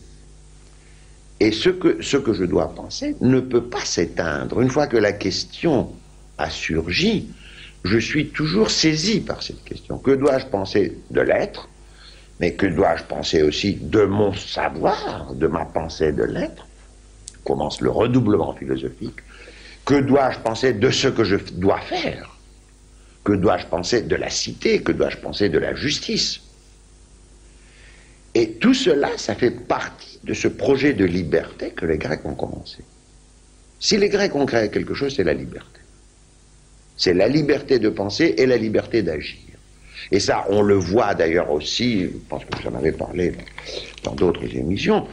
Et ce que, ce que je dois penser ne peut pas s'éteindre. Une fois que la question a surgi, je suis toujours saisi par cette question. Que dois-je penser de l'être? Mais que dois-je penser aussi de mon savoir, de ma pensée de l'être? Commence le redoublement philosophique. Que dois-je penser de ce que je dois faire? Que dois-je penser de la cité? Que dois-je penser de la justice? Et tout cela, ça fait partie de ce projet de liberté que les Grecs ont commencé. Si les Grecs ont créé quelque chose, c'est la liberté. C'est la liberté de penser et la liberté d'agir. Et ça, on le voit d'ailleurs aussi, je pense que vous en avez parlé dans d'autres émissions,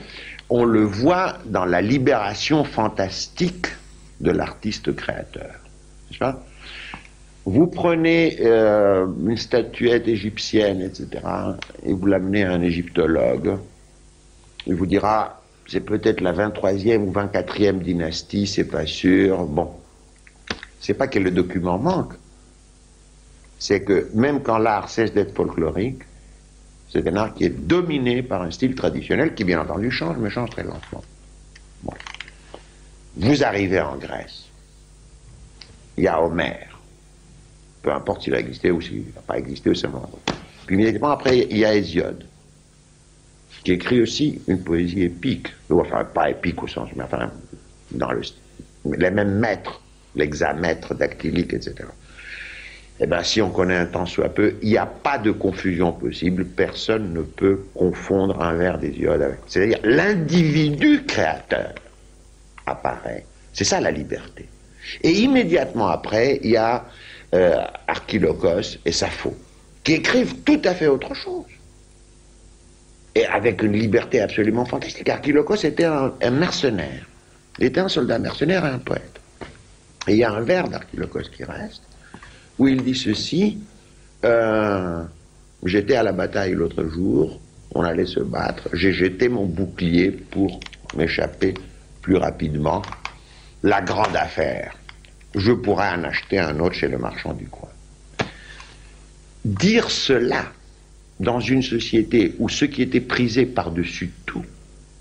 on le voit dans la libération fantastique de l'artiste créateur, n'est-ce pas? Vous prenez euh, une statuette égyptienne, et cetera, et vous l'amenez à un égyptologue, il vous dira, c'est peut-être la vingt-troisième ou vingt-quatrième dynastie, c'est pas sûr, bon. C'est pas que le document manque, c'est que même quand l'art cesse d'être folklorique, c'est un art qui est dominé par un style traditionnel qui, bien entendu, change, mais change très lentement. Bon. Vous arrivez en Grèce, il y a Homère, peu importe s'il a existé ou s'il n'a pas existé, c'est mort. Puis immédiatement après, il y a Hésiode. qui écrit aussi une poésie épique, enfin pas épique au sens, mais enfin dans le les mêmes maîtres, l'hexamètre, dactylique, et cetera. Eh bien, si on connaît un tant soit peu, il n'y a pas de confusion possible, personne ne peut confondre un vers d'Hésiode avec. C'est-à-dire, l'individu créateur apparaît. C'est ça la liberté. Et immédiatement après, il y a euh, Archilocos et Sappho, qui écrivent tout à fait autre chose. Et avec une liberté absolument fantastique. Archilocos était un, un mercenaire. Il était un soldat mercenaire et un poète. Et il y a un vers d'Archilocos qui reste, où il dit ceci, euh, j'étais à la bataille l'autre jour, on allait se battre, j'ai jeté mon bouclier pour m'échapper plus rapidement, la grande affaire, je pourrais en acheter un autre chez le marchand du coin. Dire cela dans une société où ce qui était prisé par-dessus tout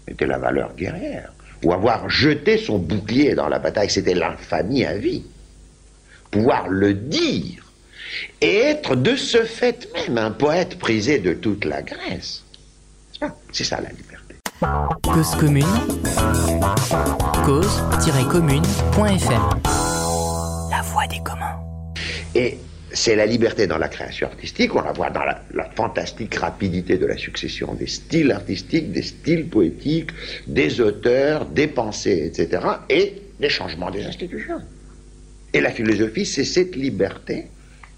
était la valeur guerrière, ou avoir jeté son bouclier dans la bataille, c'était l'infamie à vie, pouvoir le dire, et être de ce fait même un poète prisé de toute la Grèce. Ah, c'est ça la liberté. Cause commune, cause tiret commune point f r, la voix des communs. Et c'est la liberté dans la création artistique, on la voit dans la, la fantastique rapidité de la succession des styles artistiques, des styles poétiques, des auteurs, des pensées, et cetera, et des changements des institutions. Et la philosophie, c'est cette liberté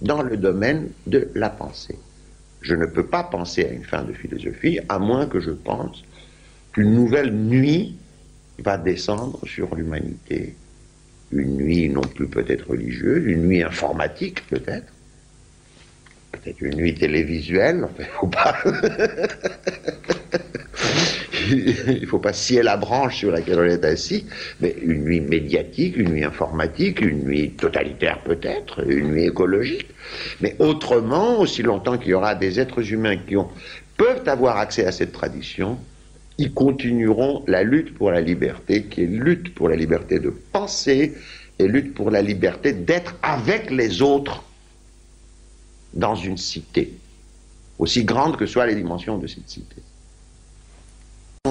dans le domaine de la pensée. Je ne peux pas penser à une fin de philosophie, à moins que je pense qu'une nouvelle nuit va descendre sur l'humanité. Une nuit non plus peut-être religieuse, une nuit informatique peut-être, peut-être une nuit télévisuelle, il ne faut pas... Il ne faut pas scier la branche sur laquelle on est assis, mais une nuit médiatique, une nuit informatique, une nuit totalitaire peut-être, une nuit écologique. Mais autrement, aussi longtemps qu'il y aura des êtres humains qui ont, peuvent avoir accès à cette tradition, ils continueront la lutte pour la liberté, qui est lutte pour la liberté de penser et lutte pour la liberté d'être avec les autres dans une cité, aussi grande que soient les dimensions de cette cité.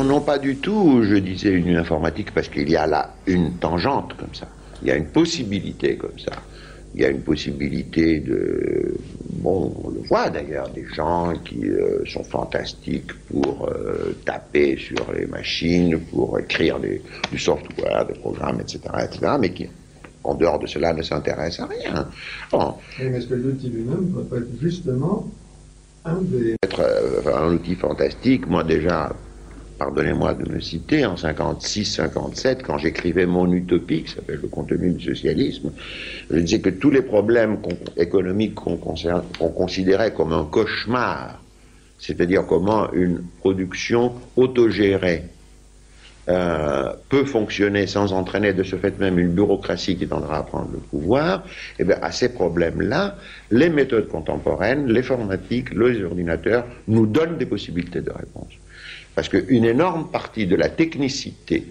Non, pas du tout, je disais une nuit informatique parce qu'il y a là une tangente comme ça, il y a une possibilité comme ça, il y a une possibilité de, bon on le voit d'ailleurs, des gens qui euh, sont fantastiques pour euh, taper sur les machines, pour écrire des, du software, des programmes, et cetera, et cetera, mais qui en dehors de cela ne s'intéressent à rien. Bon. Mais est-ce que l'outil lui-même ne peut pas être justement un des... Être, euh, enfin, un outil fantastique, moi déjà... Pardonnez-moi de me citer, en cinquante-six cinquante-sept, quand j'écrivais mon utopie, qui s'appelle le contenu du socialisme, je disais que tous les problèmes qu'on, économiques qu'on, qu'on considérait comme un cauchemar, c'est-à-dire comment une production autogérée euh, peut fonctionner sans entraîner de ce fait même une bureaucratie qui tendra à prendre le pouvoir, et bien à ces problèmes-là, les méthodes contemporaines, l'informatique, les ordinateurs, nous donnent des possibilités de réponse. Parce qu'une énorme partie de la technicité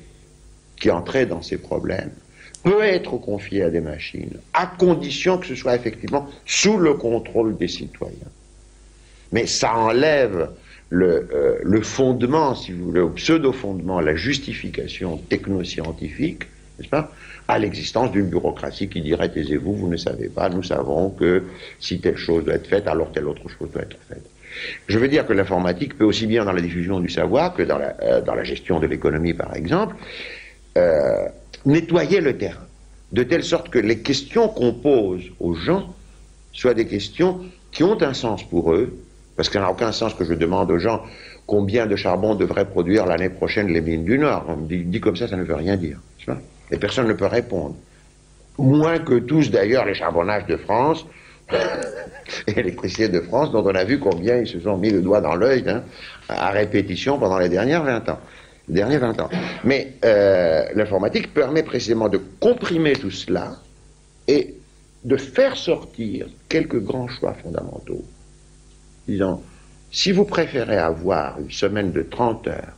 qui entrait dans ces problèmes peut être confiée à des machines, à condition que ce soit effectivement sous le contrôle des citoyens. Mais ça enlève le, euh, le fondement, si vous voulez, le pseudo-fondement, la justification technoscientifique, n'est-ce pas, à l'existence d'une bureaucratie qui dirait « taisez-vous, vous ne savez pas, nous savons que si telle chose doit être faite, alors telle autre chose doit être faite ». Je veux dire que l'informatique peut aussi bien dans la diffusion du savoir que dans la, euh, dans la gestion de l'économie, par exemple, euh, nettoyer le terrain, de telle sorte que les questions qu'on pose aux gens soient des questions qui ont un sens pour eux, parce qu'il n'a aucun sens que je demande aux gens combien de charbon devraient produire l'année prochaine les mines du Nord. On me dit, dit comme ça, ça ne veut rien dire. Et personne ne peut répondre. Moins que tous, d'ailleurs, les charbonnages de France... et l'électricité de France, dont on a vu combien ils se sont mis le doigt dans l'œil, hein, à répétition pendant les dernières vingt ans. Les derniers vingt ans. Mais euh, l'informatique permet précisément de comprimer tout cela et de faire sortir quelques grands choix fondamentaux. Disons, si vous préférez avoir une semaine de trente heures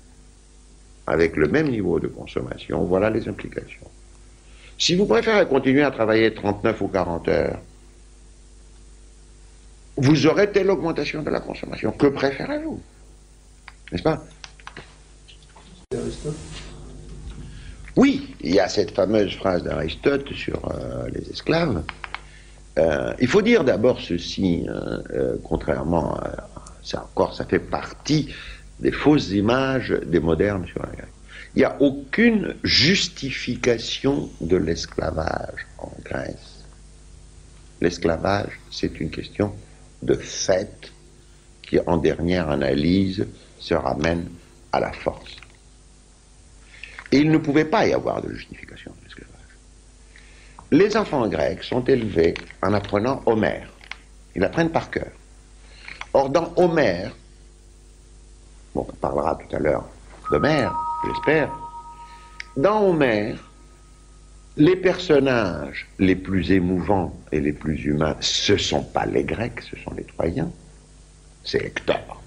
avec le même niveau de consommation, voilà les implications. Si vous préférez continuer à travailler trente-neuf ou quarante heures, vous aurez telle augmentation de la consommation. Que préférez-vous? N'est-ce pas? d'Aristote ? Oui, il y a cette fameuse phrase d'Aristote sur euh, les esclaves. Euh, il faut dire d'abord ceci, euh, euh, contrairement à ça encore, ça fait partie des fausses images des modernes sur la Grèce. Il n'y a aucune justification de l'esclavage en Grèce. L'esclavage, c'est une question de fait qui, en dernière analyse, se ramène à la force. Et il ne pouvait pas y avoir de justification de l'esclavage. Les enfants grecs sont élevés en apprenant Homère. Ils apprennent par cœur. Or, dans Homère, bon, on parlera tout à l'heure d'Homère, j'espère, dans Homère, les personnages les plus émouvants et les plus humains, ce ne sont pas les Grecs, ce sont les Troyens. C'est Hector.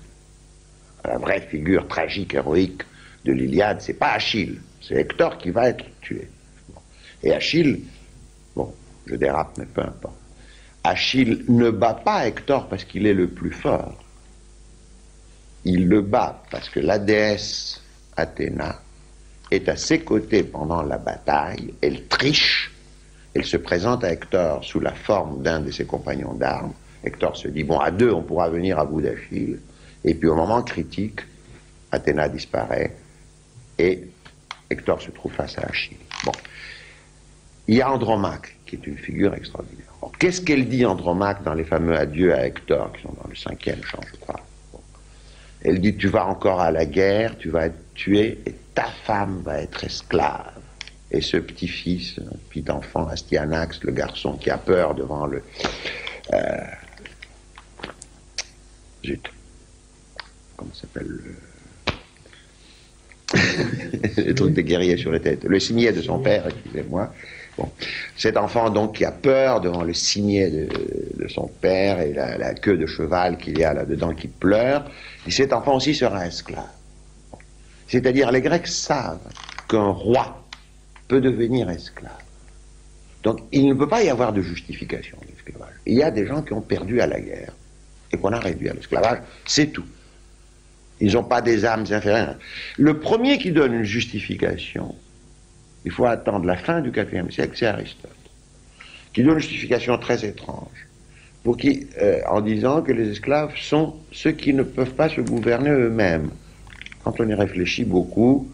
La vraie figure tragique, héroïque de l'Iliade, c'est pas Achille, c'est Hector qui va être tué. Et Achille, bon, je dérape, mais peu importe. Achille ne bat pas Hector parce qu'il est le plus fort. Il le bat parce que la déesse Athéna est à ses côtés pendant la bataille, elle triche, elle se présente à Hector sous la forme d'un de ses compagnons d'armes. Hector se dit, bon, à deux, on pourra venir à bout d'Achille. Et puis au moment critique, Athéna disparaît. Et Hector se trouve face à Achille. Bon. Il y a Andromaque, qui est une figure extraordinaire. Alors, qu'est-ce qu'elle dit, Andromaque, dans les fameux adieux à Hector, qui sont dans le cinquième chant, je crois. Bon. Elle dit, tu vas encore à la guerre, tu vas être tué, et ta femme va être esclave. Et ce petit-fils, petit enfant, Astyanax, le garçon qui a peur devant le... Euh... Zut. Comment s'appelle le... le truc des guerriers sur les têtes, le signet de son père, excusez-moi. Bon. Cet enfant donc qui a peur devant le signet de, de son père et la, la queue de cheval qu'il y a là-dedans qui pleure, et cet enfant aussi sera esclave. Bon. C'est-à-dire les Grecs savent qu'un roi peut devenir esclave. Donc il ne peut pas y avoir de justification de l'esclavage. Il y a des gens qui ont perdu à la guerre et qu'on a réduit à l'esclavage, c'est tout. Ils n'ont pas des âmes inférieures. Le premier qui donne une justification, il faut attendre la fin du quatrième siècle, c'est Aristote, qui donne une justification très étrange, pour qui, euh, en disant que les esclaves sont ceux qui ne peuvent pas se gouverner eux-mêmes. Quand on y réfléchit beaucoup,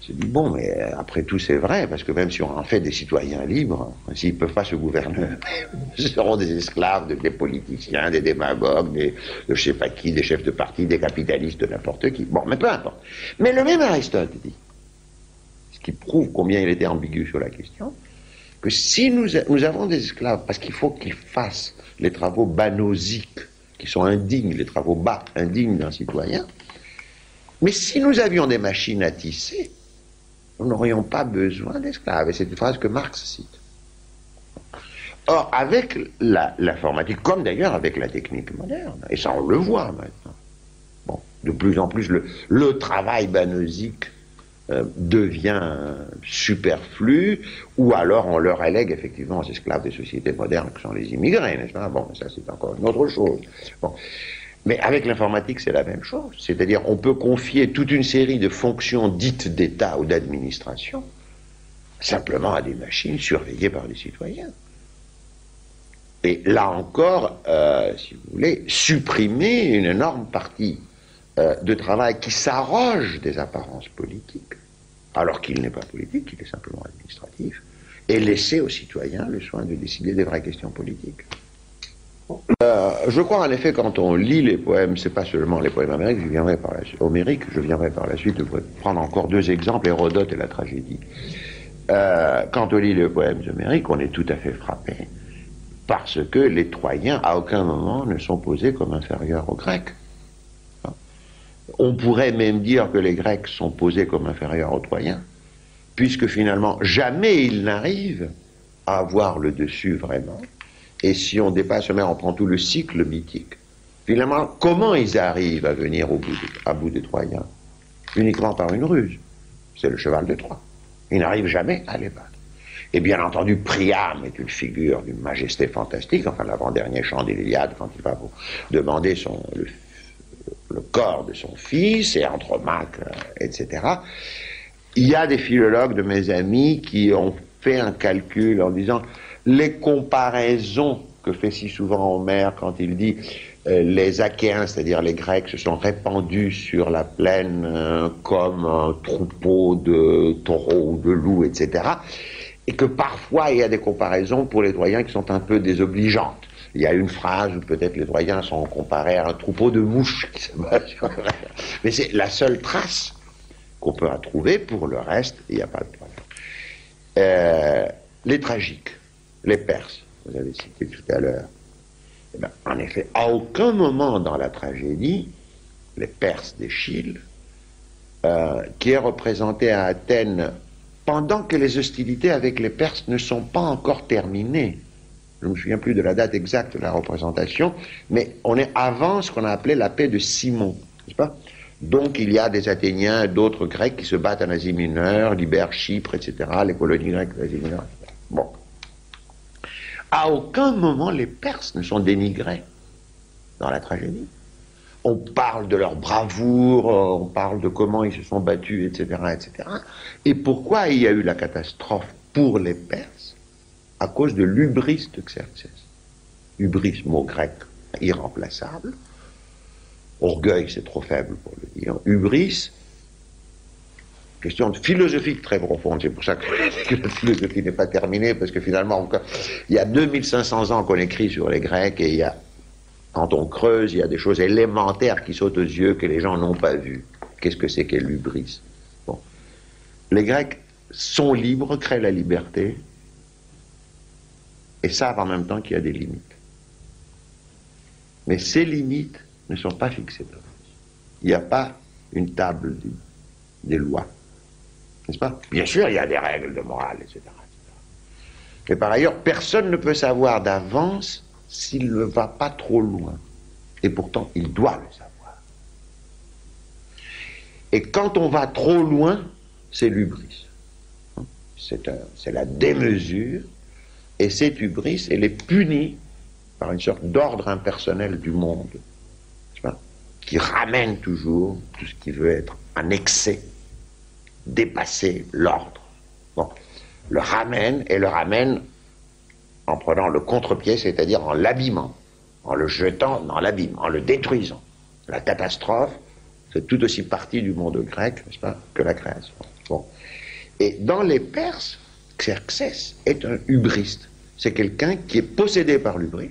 on se dit, bon, mais après tout c'est vrai, parce que même si on en fait des citoyens libres, s'ils ne peuvent pas se gouverner eux-mêmes, ce seront des esclaves, des, des politiciens, des démagogues, des, de je ne sais pas qui, des chefs de parti, des capitalistes, de n'importe qui. Bon, mais peu importe. Mais le même Aristote dit, qui prouve combien il était ambigu sur la question, que si nous, a, nous avons des esclaves, parce qu'il faut qu'ils fassent les travaux banosiques, qui sont indignes, les travaux bas, indignes d'un citoyen, mais si nous avions des machines à tisser, nous n'aurions pas besoin d'esclaves. Et c'est une phrase que Marx cite. Or, avec la, l'informatique, comme d'ailleurs avec la technique moderne, et ça on le voit maintenant, bon, de plus en plus le, le travail banosique Euh, devient euh, superflu, ou alors on leur allègue effectivement aux esclaves des sociétés modernes que sont les immigrés, n'est-ce pas? Bon, ça c'est encore une autre chose. Bon. Mais avec l'informatique c'est la même chose, c'est-à-dire on peut confier toute une série de fonctions dites d'État ou d'administration simplement à des machines surveillées par des citoyens. Et là encore, euh, si vous voulez, supprimer une énorme partie Euh, de travail qui s'arroge des apparences politiques, alors qu'il n'est pas politique, il est simplement administratif, et laisser aux citoyens le soin de décider des vraies questions politiques. Euh, je crois en effet, quand on lit les poèmes, c'est pas seulement les poèmes homériques, je viendrai par la suite, homérique, je viendrai par la suite de prendre encore deux exemples, Hérodote et la tragédie. Euh, quand on lit les poèmes homériques, on est tout à fait frappé, parce que les Troyens, à aucun moment, ne sont posés comme inférieurs aux Grecs. On pourrait même dire que les Grecs sont posés comme inférieurs aux Troyens, puisque finalement, jamais ils n'arrivent à avoir le dessus vraiment. Et si on dépasse même, on prend tout le cycle mythique. Finalement, comment ils arrivent à venir au bout de, à bout des Troyens? Uniquement par une ruse. C'est le cheval de Troie. Ils n'arrivent jamais à les battre. Et bien entendu, Priam est une figure d'une majesté fantastique. Enfin, l'avant-dernier chant de l'Iliade, quand il va vous demander son... Le, le corps de son fils, et Andromaque, et cetera. Il y a des philologues de mes amis qui ont fait un calcul en disant les comparaisons que fait si souvent Homère quand il dit euh, les Achéens, c'est-à-dire les Grecs, se sont répandus sur la plaine euh, comme un troupeau de taureaux ou de loups, et cetera. Et que parfois il y a des comparaisons pour les Troyens qui sont un peu désobligeantes. Il y a une phrase où peut-être les Troyens sont comparés à un troupeau de mouches qui se bat sur la... Mais c'est la seule trace qu'on peut en trouver. Pour le reste, il n'y a pas de problème. Euh, les tragiques, les Perses, vous avez cité tout à l'heure. Eh bien, en effet, à aucun moment dans la tragédie, les Perses d'Eschyle, euh, qui est représentée à Athènes pendant que les hostilités avec les Perses ne sont pas encore terminées. Je ne me souviens plus de la date exacte de la représentation, mais on est avant ce qu'on a appelé la paix de Simon, n'est-ce pas? Donc il y a des Athéniens, d'autres Grecs qui se battent en Asie mineure, libèrent Chypre, et cetera, les colonies grecques de l'Asie mineure, et cetera. Bon. À aucun moment les Perses ne sont dénigrés dans la tragédie. On parle de leur bravoure, on parle de comment ils se sont battus, et cetera, et cetera. Et pourquoi il y a eu la catastrophe pour les Perses? À cause de l'ubris de Xerxès. Ubris, mot grec irremplaçable. Orgueil, c'est trop faible pour le dire. Hubris, question de philosophique très profonde. C'est pour ça que, que la philosophie n'est pas terminée, parce que finalement, il y a deux mille cinq cents ans qu'on écrit sur les Grecs, et il y a, quand on creuse, il y a des choses élémentaires qui sautent aux yeux que les gens n'ont pas vues. Qu'est-ce que c'est que l'hubris? Bon. Les Grecs sont libres, créent la liberté, et savent en même temps qu'il y a des limites. Mais ces limites ne sont pas fixés. Il n'y a pas une table des, des lois, n'est-ce pas? Bien sûr, il y a des règles de morale, et cetera, et cetera. Mais par ailleurs, personne ne peut savoir d'avance s'il ne va pas trop loin. Et pourtant, il doit le savoir. Et quand on va trop loin, c'est l'hubris. C'est un, c'est la démesure, et cette hubris, elle est punie par une sorte d'ordre impersonnel du monde, qui ramène toujours tout ce qui veut être en excès, dépasser l'ordre. Bon. Le ramène, et le ramène en prenant le contre-pied, c'est-à-dire en l'abîmant, en le jetant dans l'abîme, en le détruisant. La catastrophe, c'est tout aussi partie du monde grec, n'est-ce pas, que la création. Bon. Et dans les Perses, Xerxès est un ubriste. C'est quelqu'un qui est possédé par l'ubris,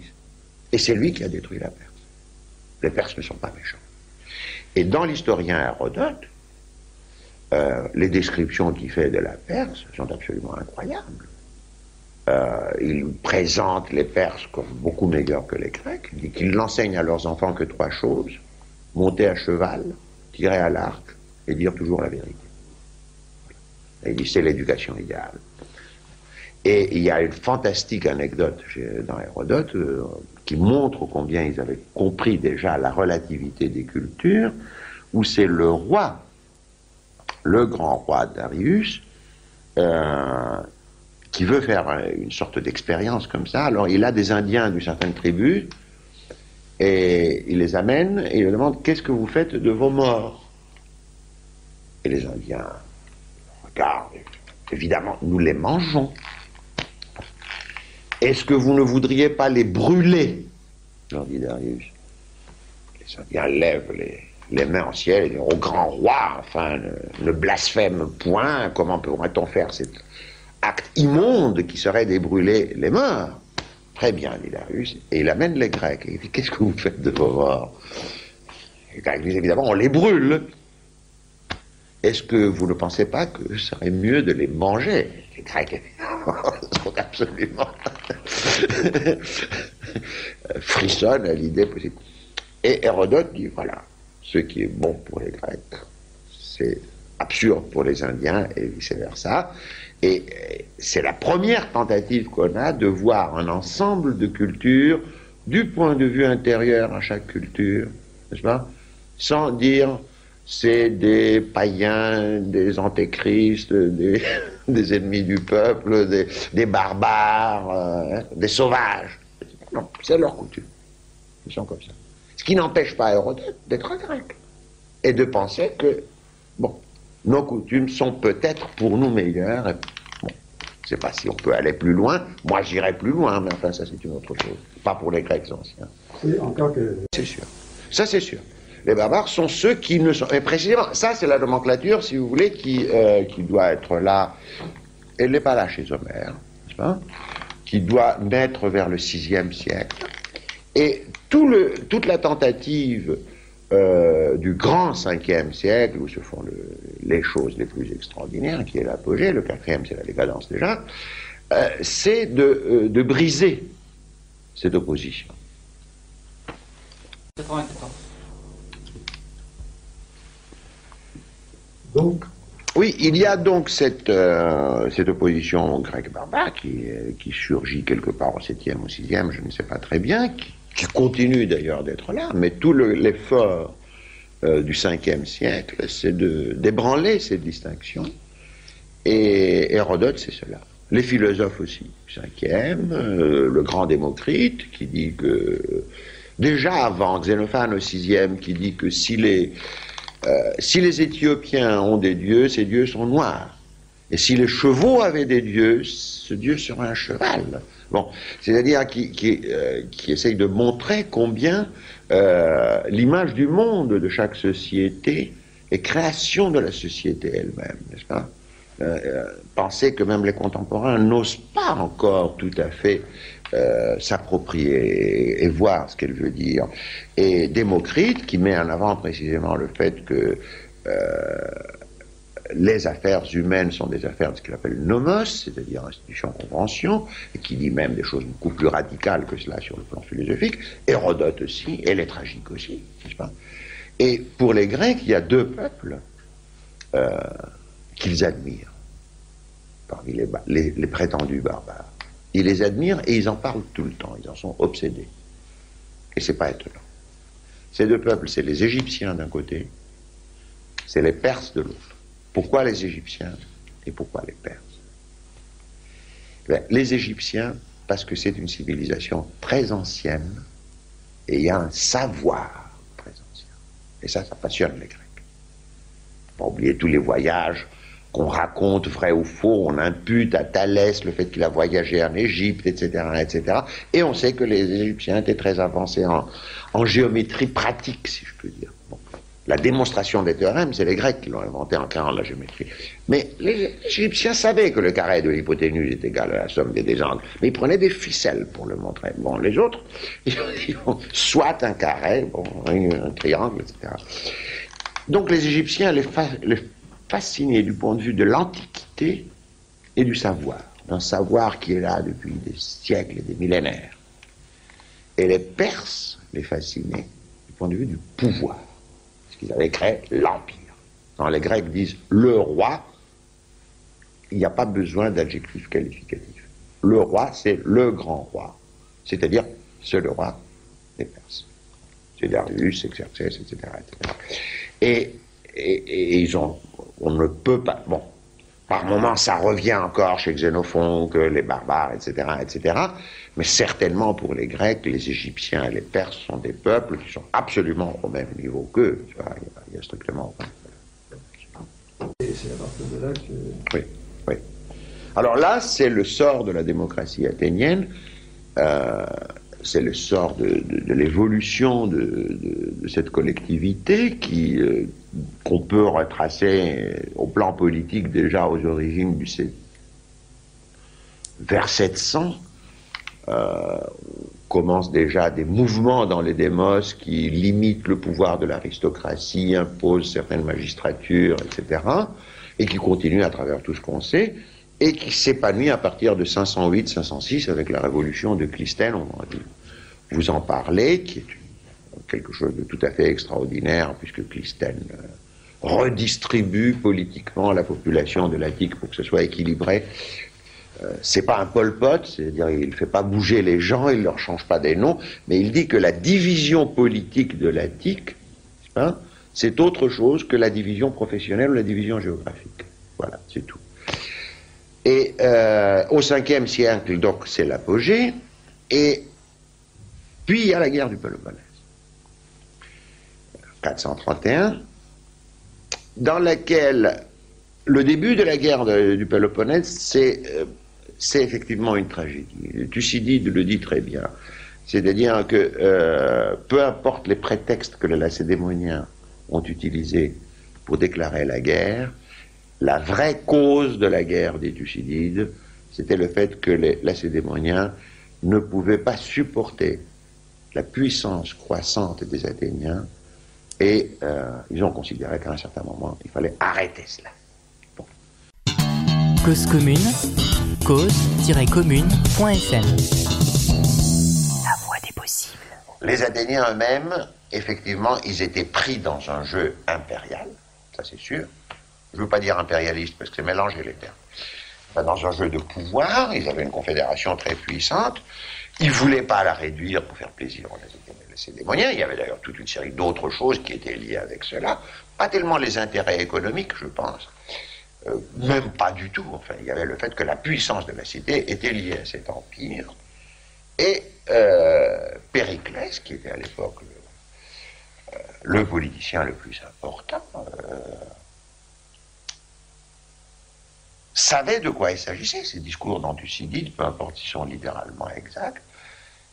et c'est lui qui a détruit la Perse. Les Perses ne sont pas méchants. Et dans l'historien Hérodote, euh, les descriptions qu'il fait de la Perse sont absolument incroyables. Euh, il présente les Perses comme beaucoup meilleurs que les Grecs. Il dit qu'ils n'enseignent à leurs enfants que trois choses: monter à cheval, tirer à l'arc et dire toujours la vérité. Et il dit c'est l'éducation idéale. Et il y a une fantastique anecdote dans Hérodote euh, qui montre combien ils avaient compris déjà la relativité des cultures, où c'est le roi, le grand roi Darius, euh, qui veut faire une sorte d'expérience comme ça. Alors il a des Indiens d'une certaine tribu, et il les amène, et il leur demande « Qu'est-ce que vous faites de vos morts ?» Et les Indiens regardent, évidemment, nous les mangeons. Est-ce que vous ne voudriez pas les brûler? Leur dit Darius. Les Indiens lèvent les, les mains en ciel et disent au grand roi, enfin, ne, ne blasphème point, comment pourrait-on faire cet acte immonde qui serait de brûler les morts? Très bien, dit Darius, et il amène les Grecs. Et il dit qu'est-ce que vous faites de vos morts? Les Grecs disent évidemment on les brûle. Est-ce que vous ne pensez pas que ce serait mieux de les manger? Les Grecs, sont absolument frissonnent à l'idée possible. Et Hérodote dit, voilà, ce qui est bon pour les Grecs, c'est absurde pour les Indiens et vice-versa. Et c'est la première tentative qu'on a de voir un ensemble de cultures, du point de vue intérieur à chaque culture, n'est-ce pas, sans dire... c'est des païens, des antéchrists, des, des ennemis du peuple, des, des barbares, euh, des sauvages. Non, c'est leur coutume. Ils sont comme ça. Ce qui n'empêche pas Hérodote d'être grec. et de penser que, bon, nos coutumes sont peut-être pour nous meilleures. Et, bon, je ne sais pas si on peut aller plus loin. Moi, j'irai plus loin, mais enfin, ça, c'est une autre chose. Pas pour les Grecs anciens. Oui, encore que... C'est sûr. Ça, c'est sûr. Les barbares sont ceux qui ne sont... Et précisément, ça, c'est la nomenclature, si vous voulez, qui, euh, qui doit être là. Elle n'est pas là chez Homère, n'est-ce pas ? Qui doit naître vers le sixième siècle. Et tout le, toute la tentative euh, du grand cinquième siècle, où se font le, les choses les plus extraordinaires, qui est l'apogée, le quatrième c'est la décadence déjà, euh, c'est de, euh, de briser cette opposition. quatre-vingt-quatorze. Donc, oui, il y a donc cette, euh, cette opposition grecque-barbare qui, euh, qui surgit quelque part au septième ou sixième, je ne sais pas très bien, qui, qui continue d'ailleurs d'être là, mais tout l'effort le, euh, du cinquième siècle, c'est d'ébranler cette distinction. Et Hérodote, c'est cela. Les philosophes aussi, cinquième, euh, le grand Démocrite qui dit que, déjà avant, Xénophane au sixième qui dit que si les... Euh, si les Éthiopiens ont des dieux, ces dieux sont noirs. Et si les chevaux avaient des dieux, ce dieu serait un cheval. Bon, c'est-à-dire qui, qui, euh, qui essaye de montrer combien euh, l'image du monde de chaque société est création de la société elle-même, n'est-ce pas ? euh, euh, Penser que même les contemporains n'osent pas encore tout à fait Euh, s'approprier et, et voir ce qu'elle veut dire. Et Démocrite, qui met en avant précisément le fait que euh, les affaires humaines sont des affaires de ce qu'il appelle nomos, c'est-à-dire institution-convention, et qui dit même des choses beaucoup plus radicales que cela sur le plan philosophique, Hérodote aussi, et les tragiques aussi, n'est-ce pas ? Et pour les Grecs, il y a deux peuples euh, qu'ils admirent, parmi les, les, les prétendus barbares. Ils les admirent et ils en parlent tout le temps, ils en sont obsédés. Et c'est pas étonnant. Ces deux peuples, c'est les Égyptiens d'un côté, c'est les Perses de l'autre. Pourquoi les Égyptiens et pourquoi les Perses ? Eh bien, les Égyptiens, parce que c'est une civilisation très ancienne et il y a un savoir très ancien. Et ça, ça passionne les Grecs. Faut pas oublier tous les voyages qu'on raconte, vrai ou faux, on impute à Thalès le fait qu'il a voyagé en Égypte, et cetera, et cetera. Et on sait que les Égyptiens étaient très avancés en, en géométrie pratique, si je peux dire. Bon. La démonstration des théorèmes, c'est les Grecs qui l'ont inventé en créant la géométrie. Mais les Égyptiens savaient que le carré de l'hypoténuse est égal à la somme des deux angles. Mais ils prenaient des ficelles pour le montrer. Bon, les autres, ils ont soit un carré, bon, un, un triangle, et cetera. Donc les Égyptiens, les, les fasciné du point de vue de l'antiquité et du savoir, d'un savoir qui est là depuis des siècles et des millénaires. Et les Perses les fascinaient du point de vue du pouvoir, parce qu'ils avaient créé l'empire. Quand les Grecs disent le roi, il n'y a pas besoin d'adjectif qualificatif. Le roi, c'est le grand roi, c'est-à-dire c'est le roi des Perses. C'est Darius, c'est Xerxès, et cetera, et cetera. Et, et, et ils ont... On ne peut pas... Bon, par moments, ça revient encore chez Xénophon, que les barbares, et cetera, et cetera. Mais certainement, pour les Grecs, les Égyptiens et les Perses sont des peuples qui sont absolument au même niveau qu'eux. Il y, y a strictement... Et c'est à partir de là que... Oui, oui. Alors là, c'est le sort de la démocratie athénienne, euh, c'est le sort de, de, de l'évolution de, de, de cette collectivité qui... Euh, qu'on peut retracer au plan politique déjà aux origines du vers sept cents, euh, commence déjà des mouvements dans les démos qui limitent le pouvoir de l'aristocratie, imposent certaines magistratures, et cetera, et qui continue à travers tout ce qu'on sait, et qui s'épanouit à partir de cinq cent huit cinq cent six avec la révolution de Clistène, on va vous en parler, qui est une quelque chose de tout à fait extraordinaire, puisque Clistène euh, redistribue politiquement la population de l'Attique pour que ce soit équilibré. Euh, c'est pas un Pol Pot, c'est-à-dire il ne fait pas bouger les gens, il ne leur change pas des noms, mais il dit que la division politique de l'Attique, hein, c'est autre chose que la division professionnelle ou la division géographique. Voilà, c'est tout. Et euh, au cinquième siècle, donc, c'est l'apogée, et puis il y a la guerre du Péloponnèse. quatre cent trente et un, dans laquelle le début de la guerre de, du Péloponnèse, c'est euh, effectivement une tragédie. Thucydide le dit très bien. C'est-à-dire que euh, peu importe les prétextes que les Lacédémoniens ont utilisés pour déclarer la guerre, la vraie cause de la guerre des Thucydides, c'était le fait que les Lacédémoniens ne pouvaient pas supporter la puissance croissante des Athéniens et euh, ils ont considéré qu'à un certain moment, il fallait arrêter cela. Bon. Cause commune, cause tiret commune point f m. La voie des possibles. Les Athéniens eux-mêmes, effectivement, ils étaient pris dans un jeu impérial, ça c'est sûr. Je ne veux pas dire impérialiste parce que c'est mélanger les termes. Dans un jeu de pouvoir, ils avaient une confédération très puissante, ils ne voulaient pas la réduire pour faire plaisir aux Lacédémoniens, il y avait d'ailleurs toute une série d'autres choses qui étaient liées avec cela, pas tellement les intérêts économiques, je pense, euh, même pas du tout, enfin, il y avait le fait que la puissance de la cité était liée à cet empire, et euh, Périclès, qui était à l'époque le, euh, le politicien le plus important, euh, savait de quoi il s'agissait, ces discours dans Thucydide, peu importe s'ils sont littéralement exacts,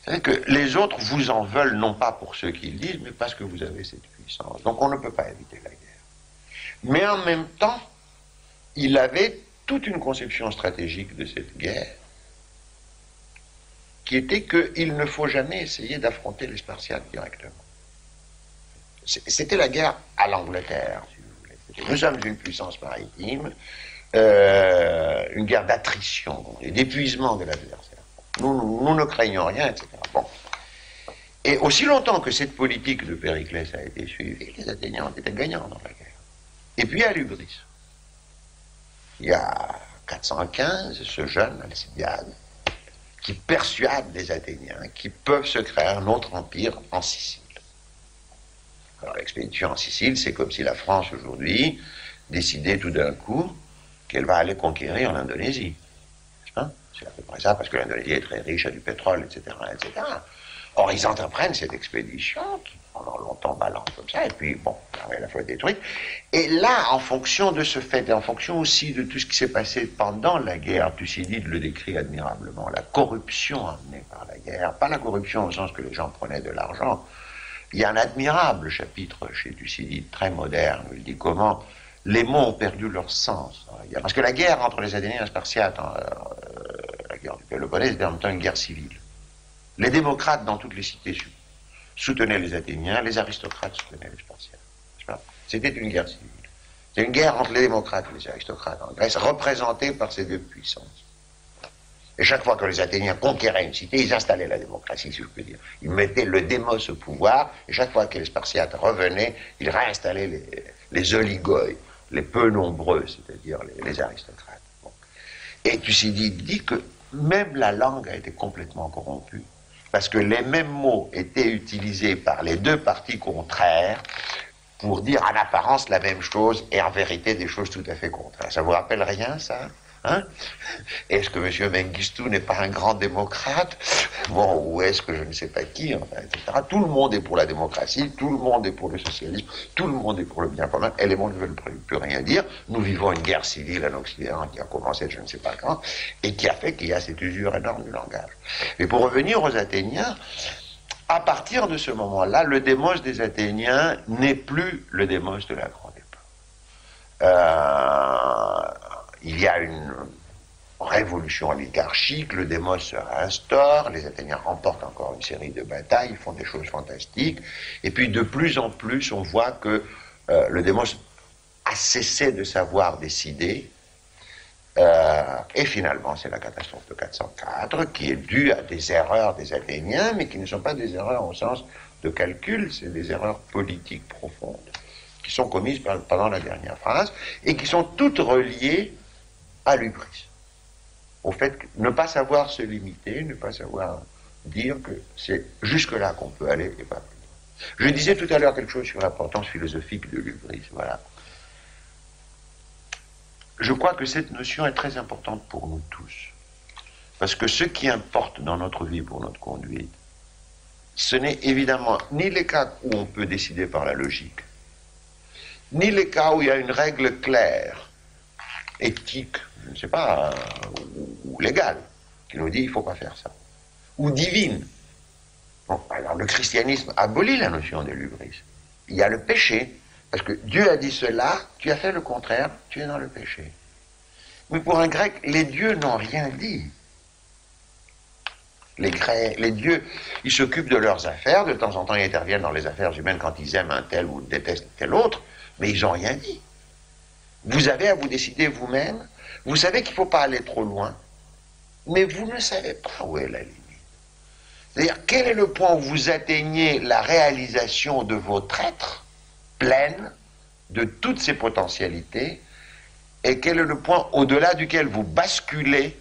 c'est que les autres vous en veulent non pas pour ce qu'ils disent, mais parce que vous avez cette puissance. Donc on ne peut pas éviter la guerre. Mais en même temps, il avait toute une conception stratégique de cette guerre, qui était qu'il ne faut jamais essayer d'affronter les Spartiates directement. C'était la guerre à l'Angleterre, si vous voulez. Nous sommes une puissance maritime, Euh, une guerre d'attrition et d'épuisement de l'adversaire. Nous, nous, nous ne craignons rien, et cetera. Bon. Et aussi longtemps que cette politique de Périclès a été suivie, les Athéniens étaient gagnants dans la guerre. Et puis à Lubris, il y a quatre cent quinze, ce jeune Alcibiade qui persuade les Athéniens qu'ils peuvent se créer un autre empire en Sicile. Alors l'expédition en Sicile, c'est comme si la France aujourd'hui décidait tout d'un coup qu'elle va aller conquérir l'Indonésie. Hein? C'est à peu près ça, parce que l'Indonésie est très riche, a du pétrole, et cetera, et cetera. Or, ils entreprennent cette expédition, qui pendant longtemps balance comme ça, et puis, bon, la fois détruite. Et là, en fonction de ce fait, et en fonction aussi de tout ce qui s'est passé pendant la guerre, Thucydide le décrit admirablement, la corruption amenée par la guerre, pas la corruption au sens que les gens prenaient de l'argent. Il y a un admirable chapitre chez Thucydide, très moderne, où il dit comment les mots ont perdu leur sens dans la guerre. Parce que la guerre entre les Athéniens et les Spartiates, hein, euh, la guerre du Péloponnèse, c'était en même temps une guerre civile. Les démocrates dans toutes les cités soutenaient les Athéniens, les aristocrates soutenaient les Spartiates. C'était une guerre civile. C'est une guerre entre les démocrates et les aristocrates en Grèce, représentée par ces deux puissances. Et chaque fois que les Athéniens conquéraient une cité, ils installaient la démocratie, si je peux dire. Ils mettaient le démos au pouvoir, et chaque fois que les Spartiates revenaient, ils réinstallaient les, les oligoïs, les peu nombreux, c'est-à-dire les, les aristocrates. Bon. Et Thucydide dit que même la langue a été complètement corrompue, parce que les mêmes mots étaient utilisés par les deux parties contraires pour dire en apparence la même chose et en vérité des choses tout à fait contraires. Ça vous rappelle rien, ça? Hein? Est-ce que M. Mengistu n'est pas un grand démocrate? Bon, ou est-ce que je ne sais pas qui, enfin, et cetera. Tout le monde est pour la démocratie, tout le monde est pour le socialisme, tout le monde est pour le bien commun, et les mots ne veulent plus rien dire. Nous vivons une guerre civile en Occident qui a commencé je ne sais pas quand, et qui a fait qu'il y a cette usure énorme du langage. Mais pour revenir aux Athéniens, à partir de ce moment-là, le démos des Athéniens n'est plus le démos de la grande époque. Euh... Il y a une révolution oligarchique, le démos se réinstaure, les Athéniens remportent encore une série de batailles, font des choses fantastiques, et puis de plus en plus on voit que euh, le démos a cessé de savoir décider, euh, et finalement c'est la catastrophe de quatre cent quatre qui est due à des erreurs des Athéniens, mais qui ne sont pas des erreurs au sens de calcul, c'est des erreurs politiques profondes qui sont commises pendant la dernière phrase, et qui sont toutes reliées à l'hubris, au fait que ne pas savoir se limiter, ne pas savoir dire que c'est jusque-là qu'on peut aller et pas plus. Je disais tout à l'heure quelque chose sur l'importance philosophique de l'hubris, voilà. Je crois que cette notion est très importante pour nous tous, parce que ce qui importe dans notre vie pour notre conduite, ce n'est évidemment ni les cas où on peut décider par la logique, ni les cas où il y a une règle claire, éthique, je ne sais pas, ou légale, qui nous dit il ne faut pas faire ça, ou divine. Bon, alors le christianisme abolit la notion de lubrisme. Il y a le péché, parce que Dieu a dit cela, tu as fait le contraire, tu es dans le péché. Mais pour un grec, les dieux n'ont rien dit. Les, Grecs, les dieux, ils s'occupent de leurs affaires, de temps en temps ils interviennent dans les affaires humaines quand ils aiment un tel ou détestent tel autre, mais ils n'ont rien dit. Vous avez à vous décider vous-même, vous savez qu'il ne faut pas aller trop loin, mais vous ne savez pas où est la limite. C'est-à-dire, quel est le point où vous atteignez la réalisation de votre être, pleine de toutes ses potentialités, et quel est le point au-delà duquel vous basculez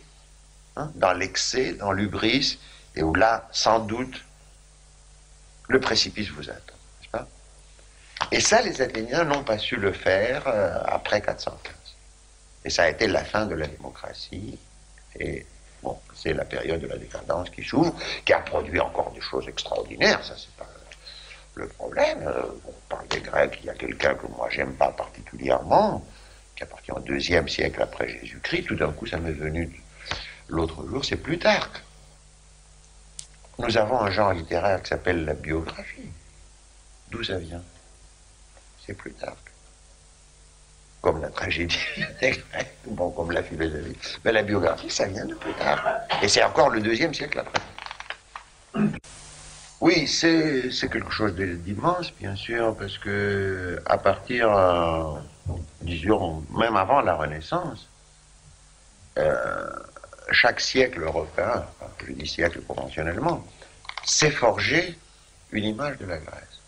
dans l'excès, dans l'hubris, et où là, sans doute, le précipice vous attend, n'est-ce pas? Et ça, les Athéniens n'ont pas su le faire euh, après quatre cent quinze. Et ça a été la fin de la démocratie, et bon, c'est la période de la décadence qui s'ouvre, qui a produit encore des choses extraordinaires, ça c'est pas le problème. Euh, on parle des Grecs, il y a quelqu'un que moi j'aime pas particulièrement, qui appartient au deuxième siècle après Jésus-Christ, tout d'un coup ça m'est venu... De... L'autre jour, c'est Plutarque. Nous avons un genre littéraire qui s'appelle la biographie. D'où ça vient? C'est Plutarque. Comme la tragédie, bon, comme la philosophie. Mais la biographie, ça vient de Plutarque. Et c'est encore le deuxième siècle après. Oui, c'est quelque chose d'immense, bien sûr, parce que à partir, euh, disons, même avant la Renaissance, euh, chaque siècle européen, je dis siècle conventionnellement, s'est forgé une image de la Grèce.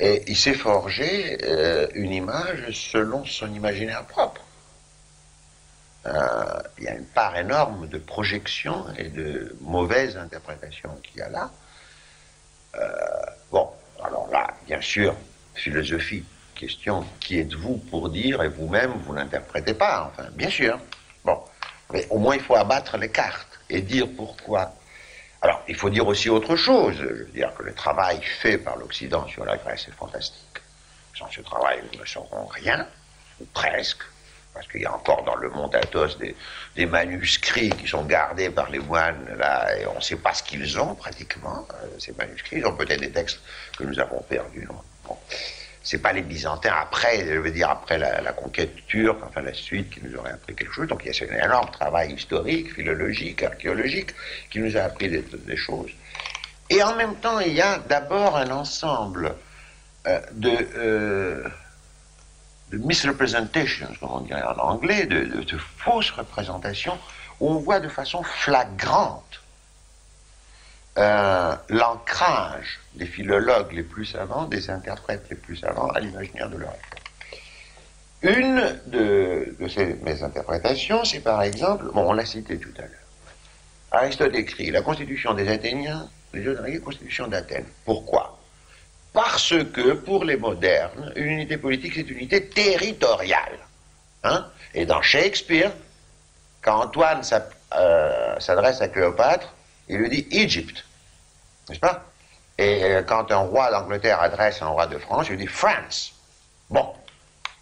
Et il s'est forgé euh, une image selon son imaginaire propre. Euh, il y a une part énorme de projection et de mauvaise interprétation qu'il y a là. Euh, bon, alors là, bien sûr, philosophie, question, qui êtes-vous pour dire, et vous-même, vous n'interprétez pas, enfin, bien sûr. Bon. Mais au moins, il faut abattre les cartes et dire pourquoi. Alors, il faut dire aussi autre chose. Je veux dire que le travail fait par l'Occident sur la Grèce est fantastique. Sans ce travail, nous ne saurons rien, ou presque, parce qu'il y a encore dans le monde Athos des, des manuscrits qui sont gardés par les moines, là, et on ne sait pas ce qu'ils ont, pratiquement, euh, ces manuscrits. Ils ont peut-être des textes que nous avons perdus. Non, bon. Ce n'est pas les Byzantins après, je veux dire après la, la conquête turque, enfin la suite, qui nous aurait appris quelque chose. Donc il y a un énorme travail historique, philologique, archéologique, qui nous a appris des, des choses. Et en même temps, il y a d'abord un ensemble euh, de, euh, de misrepresentations, comme on dirait en anglais, de, de, de fausses représentations, où on voit de façon flagrante Euh, l'ancrage des philologues les plus savants, des interprètes les plus savants à l'imaginaire de leur époque. Une de, de ces, mes interprétations, c'est par exemple, bon, on l'a cité tout à l'heure, Aristote écrit la constitution des Athéniens, les jeux de la constitution d'Athènes. Pourquoi? Parce que pour les modernes, une unité politique, c'est une unité territoriale. Hein? Et dans Shakespeare, quand Antoine s'adresse euh, à Cléopâtre, il lui dit Égypte. N'est-ce pas? Et euh, quand un roi d'Angleterre adresse un roi de France, il dit France. Bon,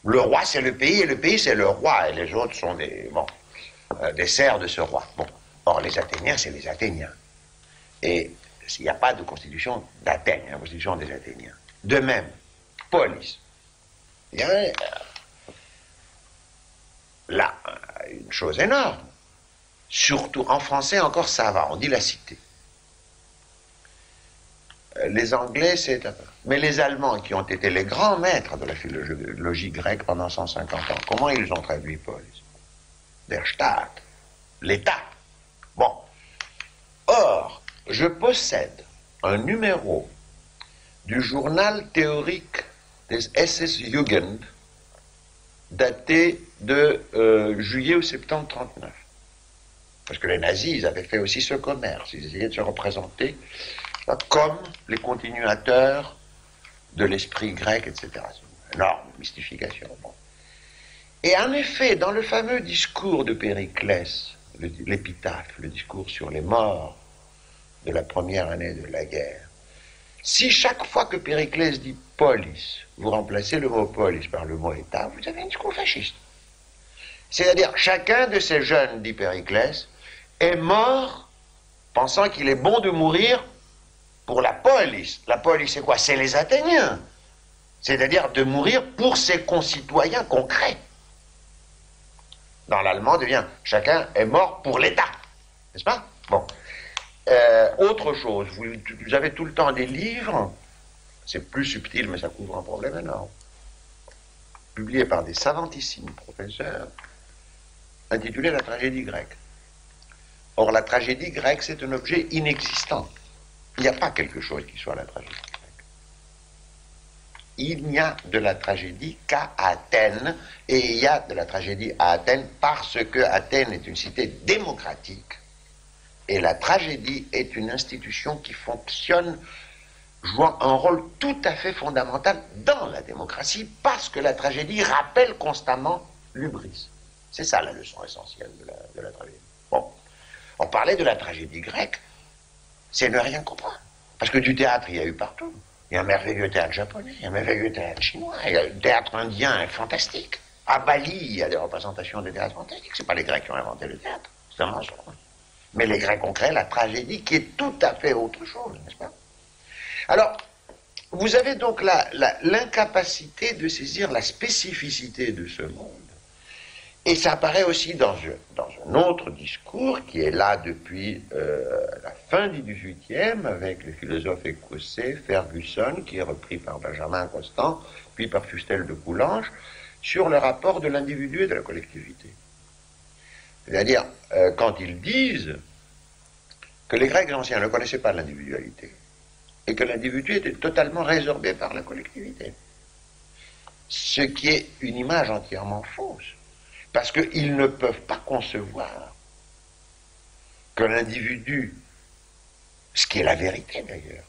le roi c'est le pays, et le pays c'est le roi, et les autres sont des, bon, euh, des serfs de ce roi. Bon, or les Athéniens, c'est les Athéniens. Et il n'y a pas de constitution d'Athènes, la constitution des Athéniens. De même, polis. Il y a euh, là une chose énorme. Surtout, en français encore ça va, on dit la cité. Les Anglais, c'est... Mais les Allemands, qui ont été les grands maîtres de la philologie grecque pendant cent cinquante ans, comment ils ont traduit Paul? Der Staat, l'État. Bon. Or, je possède un numéro du journal théorique des S S Jugend, daté de euh, juillet ou septembre mille neuf cent trente-neuf. Parce que les nazis, ils avaient fait aussi ce commerce. Ils essayaient de se représenter comme les continuateurs de l'esprit grec, et cetera. C'est une énorme mystification. Bon. Et en effet, dans le fameux discours de Périclès, l'épitaphe, le, le discours sur les morts de la première année de la guerre, Si chaque fois que Périclès dit polis, vous remplacez le mot polis par le mot État, vous avez un discours fasciste. C'est-à-dire, chacun de ces jeunes, dit Périclès, est mort pensant qu'il est bon de mourir pour la polis. La polis, c'est quoi? C'est les Athéniens. C'est-à-dire de mourir pour ses concitoyens concrets. Dans l'allemand, devient chacun est mort pour l'État. N'est-ce pas? Bon. Euh, autre chose, vous, vous avez tout le temps des livres, c'est plus subtil, mais ça couvre un problème énorme, publiés par des savantissimes professeurs, intitulés La tragédie grecque. Or, la tragédie grecque, c'est un objet inexistant. Il n'y a pas quelque chose qui soit la tragédie grecque. Il n'y a de la tragédie qu'à Athènes, et il y a de la tragédie à Athènes parce que Athènes est une cité démocratique, et la tragédie est une institution qui fonctionne, jouant un rôle tout à fait fondamental dans la démocratie, parce que la tragédie rappelle constamment l'hubris. C'est ça la leçon essentielle de la, de la tragédie. Bon, on parlait de la tragédie grecque, c'est ne rien comprendre, parce que du théâtre, il y a eu partout. Il y a un merveilleux théâtre japonais, il y a un merveilleux théâtre chinois, il y a un théâtre indien fantastique. À Bali, il y a des représentations de théâtre fantastique. Ce n'est pas les Grecs qui ont inventé le théâtre, c'est un mensonge. Mais les Grecs ont créé la tragédie qui est tout à fait autre chose, n'est-ce pas? Alors, vous avez donc l'incapacité de saisir la spécificité de ce monde. Et ça apparaît aussi dans un, dans un autre discours qui est là depuis euh, la fin du dix-huitième avec le philosophe écossais Ferguson, qui est repris par Benjamin Constant, puis par Fustel de Coulanges, sur le rapport de l'individu et de la collectivité. C'est-à-dire, euh, quand ils disent que les Grecs anciens ne connaissaient pas l'individualité et que l'individu était totalement résorbé par la collectivité, ce qui est une image entièrement fausse. Parce qu'ils ne peuvent pas concevoir que l'individu, ce qui est la vérité d'ailleurs,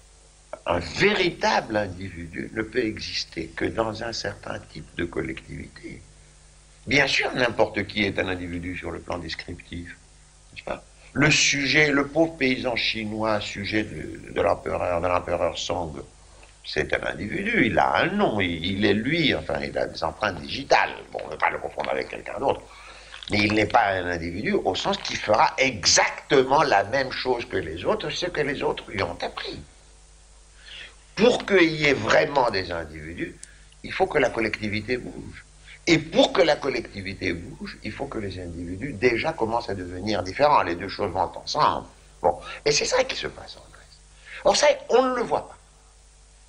un véritable individu ne peut exister que dans un certain type de collectivité. Bien sûr, n'importe qui est un individu sur le plan descriptif, n'est-ce pas? Le sujet, le pauvre paysan chinois, sujet de, de l'empereur, de l'empereur Song, c'est un individu, il a un nom, il, il est lui, enfin il a des empreintes digitales. Bon, on ne peut pas le confondre avec quelqu'un d'autre. Mais il n'est pas un individu au sens qu'il fera exactement la même chose que les autres, ce que les autres lui ont appris. Pour qu'il y ait vraiment des individus, il faut que la collectivité bouge. Et pour que la collectivité bouge, il faut que les individus déjà commencent à devenir différents. Les deux choses vont ensemble. Bon, et c'est ça qui se passe en Grèce. Or ça, on ne le voit pas.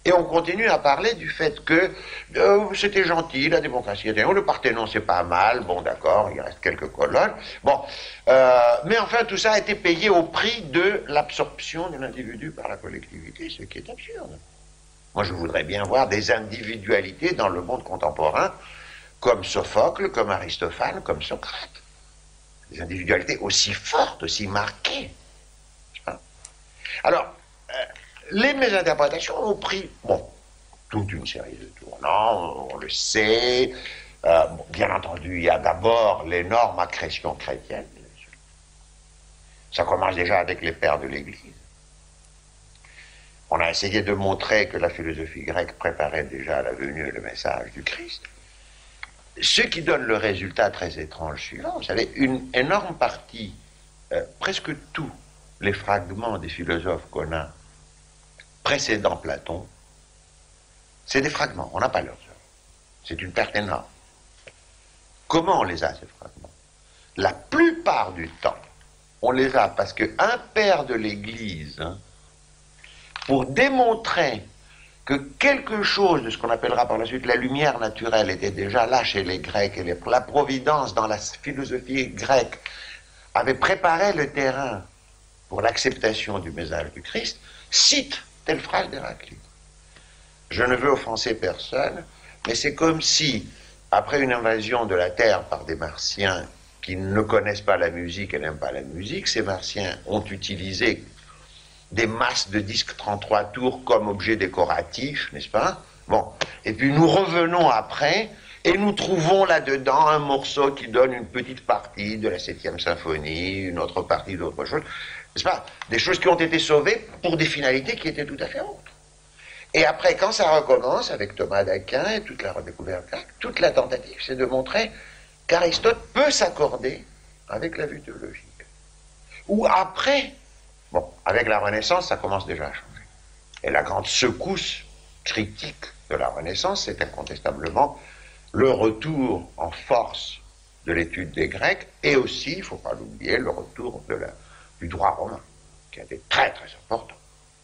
Et on continue à parler du fait que euh, c'était gentil, la démocratie était... Le Parthénon, c'est pas mal, bon d'accord, il reste quelques colonnes. Bon, euh, mais enfin, tout ça a été payé au prix de l'absorption de l'individu par la collectivité, ce qui est absurde. Moi, je voudrais bien voir des individualités dans le monde contemporain, comme Sophocle, comme Aristophane, comme Socrate. Des individualités aussi fortes, aussi marquées. Alors... Euh, Les mésinterprétations ont pris, bon, toute une série de tournants, on le sait. Euh, bon, bien entendu, il y a d'abord l'énorme accrétion chrétienne. Ça commence déjà avec les pères de l'Église. On a essayé de montrer que la philosophie grecque préparait déjà à la venue le message du Christ. Ce qui donne le résultat très étrange suivant. Vous savez, une énorme partie, euh, presque tous les fragments des philosophes qu'on a précédant Platon, c'est des fragments, on n'a pas leurs œuvres. C'est une perte énorme. Comment on les a, ces fragments? La plupart du temps, on les a parce qu'un père de l'Église, pour démontrer que quelque chose de ce qu'on appellera par la suite la lumière naturelle était déjà là chez les Grecs, et les, la providence dans la philosophie grecque avait préparé le terrain pour l'acceptation du message du Christ, cite telle phrase d'Héraclite. Je ne veux offenser personne, mais c'est comme si, après une invasion de la Terre par des Martiens qui ne connaissent pas la musique et n'aiment pas la musique, ces Martiens ont utilisé des masses de disques trente-trois tours comme objet décoratif, n'est-ce pas? Bon, et puis nous revenons après et nous trouvons là-dedans un morceau qui donne une petite partie de la septième symphonie, une autre partie d'autre chose. N'est-ce pas? Des choses qui ont été sauvées pour des finalités qui étaient tout à fait autres. Et après, quand ça recommence, avec Thomas d'Aquin et toute la redécouverte grecque, toute la tentative, c'est de montrer qu'Aristote peut s'accorder avec la vue théologique. Ou après, bon, avec la Renaissance, ça commence déjà à changer. Et la grande secousse critique de la Renaissance, c'est incontestablement le retour en force de l'étude des Grecs, et aussi, il ne faut pas l'oublier, le retour de la, du droit romain, qui a été très très important.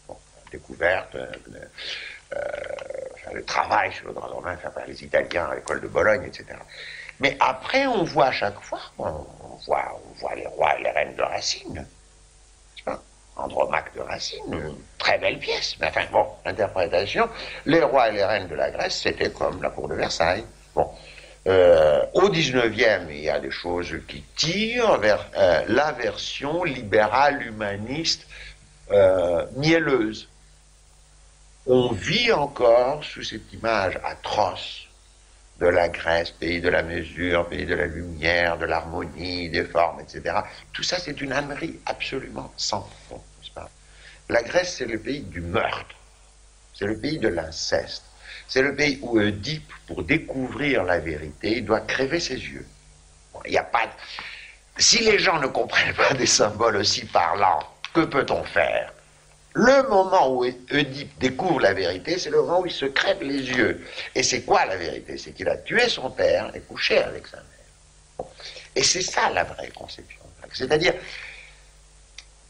Bon, la découverte, euh, euh, enfin, le travail sur le droit romain fait par les Italiens à l'école de Bologne, et cetera. Mais après, on voit à chaque fois, on, on, voit, on voit les rois et les reines de Racine, hein, Andromaque de Racine, une très belle pièce, mais enfin bon, l'interprétation, les rois et les reines de la Grèce, c'était comme la cour de Versailles. Bon. Euh, au dix-neuvième, il y a des choses qui tirent vers euh, la version libérale, humaniste, euh, mielleuse. On vit encore sous cette image atroce de la Grèce, pays de la mesure, pays de la lumière, de l'harmonie, des formes, et cetera. Tout ça, c'est une ânerie absolument sans fond, n'est-ce pas ? La Grèce, c'est le pays du meurtre, c'est le pays de l'inceste. C'est le pays où Oedipe, pour découvrir la vérité, doit crever ses yeux. Bon, y a pas de... Si les gens ne comprennent pas des symboles aussi parlants, que peut-on faire? Le moment où Oedipe découvre la vérité, c'est le moment où il se crève les yeux. Et c'est quoi la vérité? C'est qu'il a tué son père et couché avec sa mère. Bon. Et c'est ça la vraie conception. C'est-à-dire,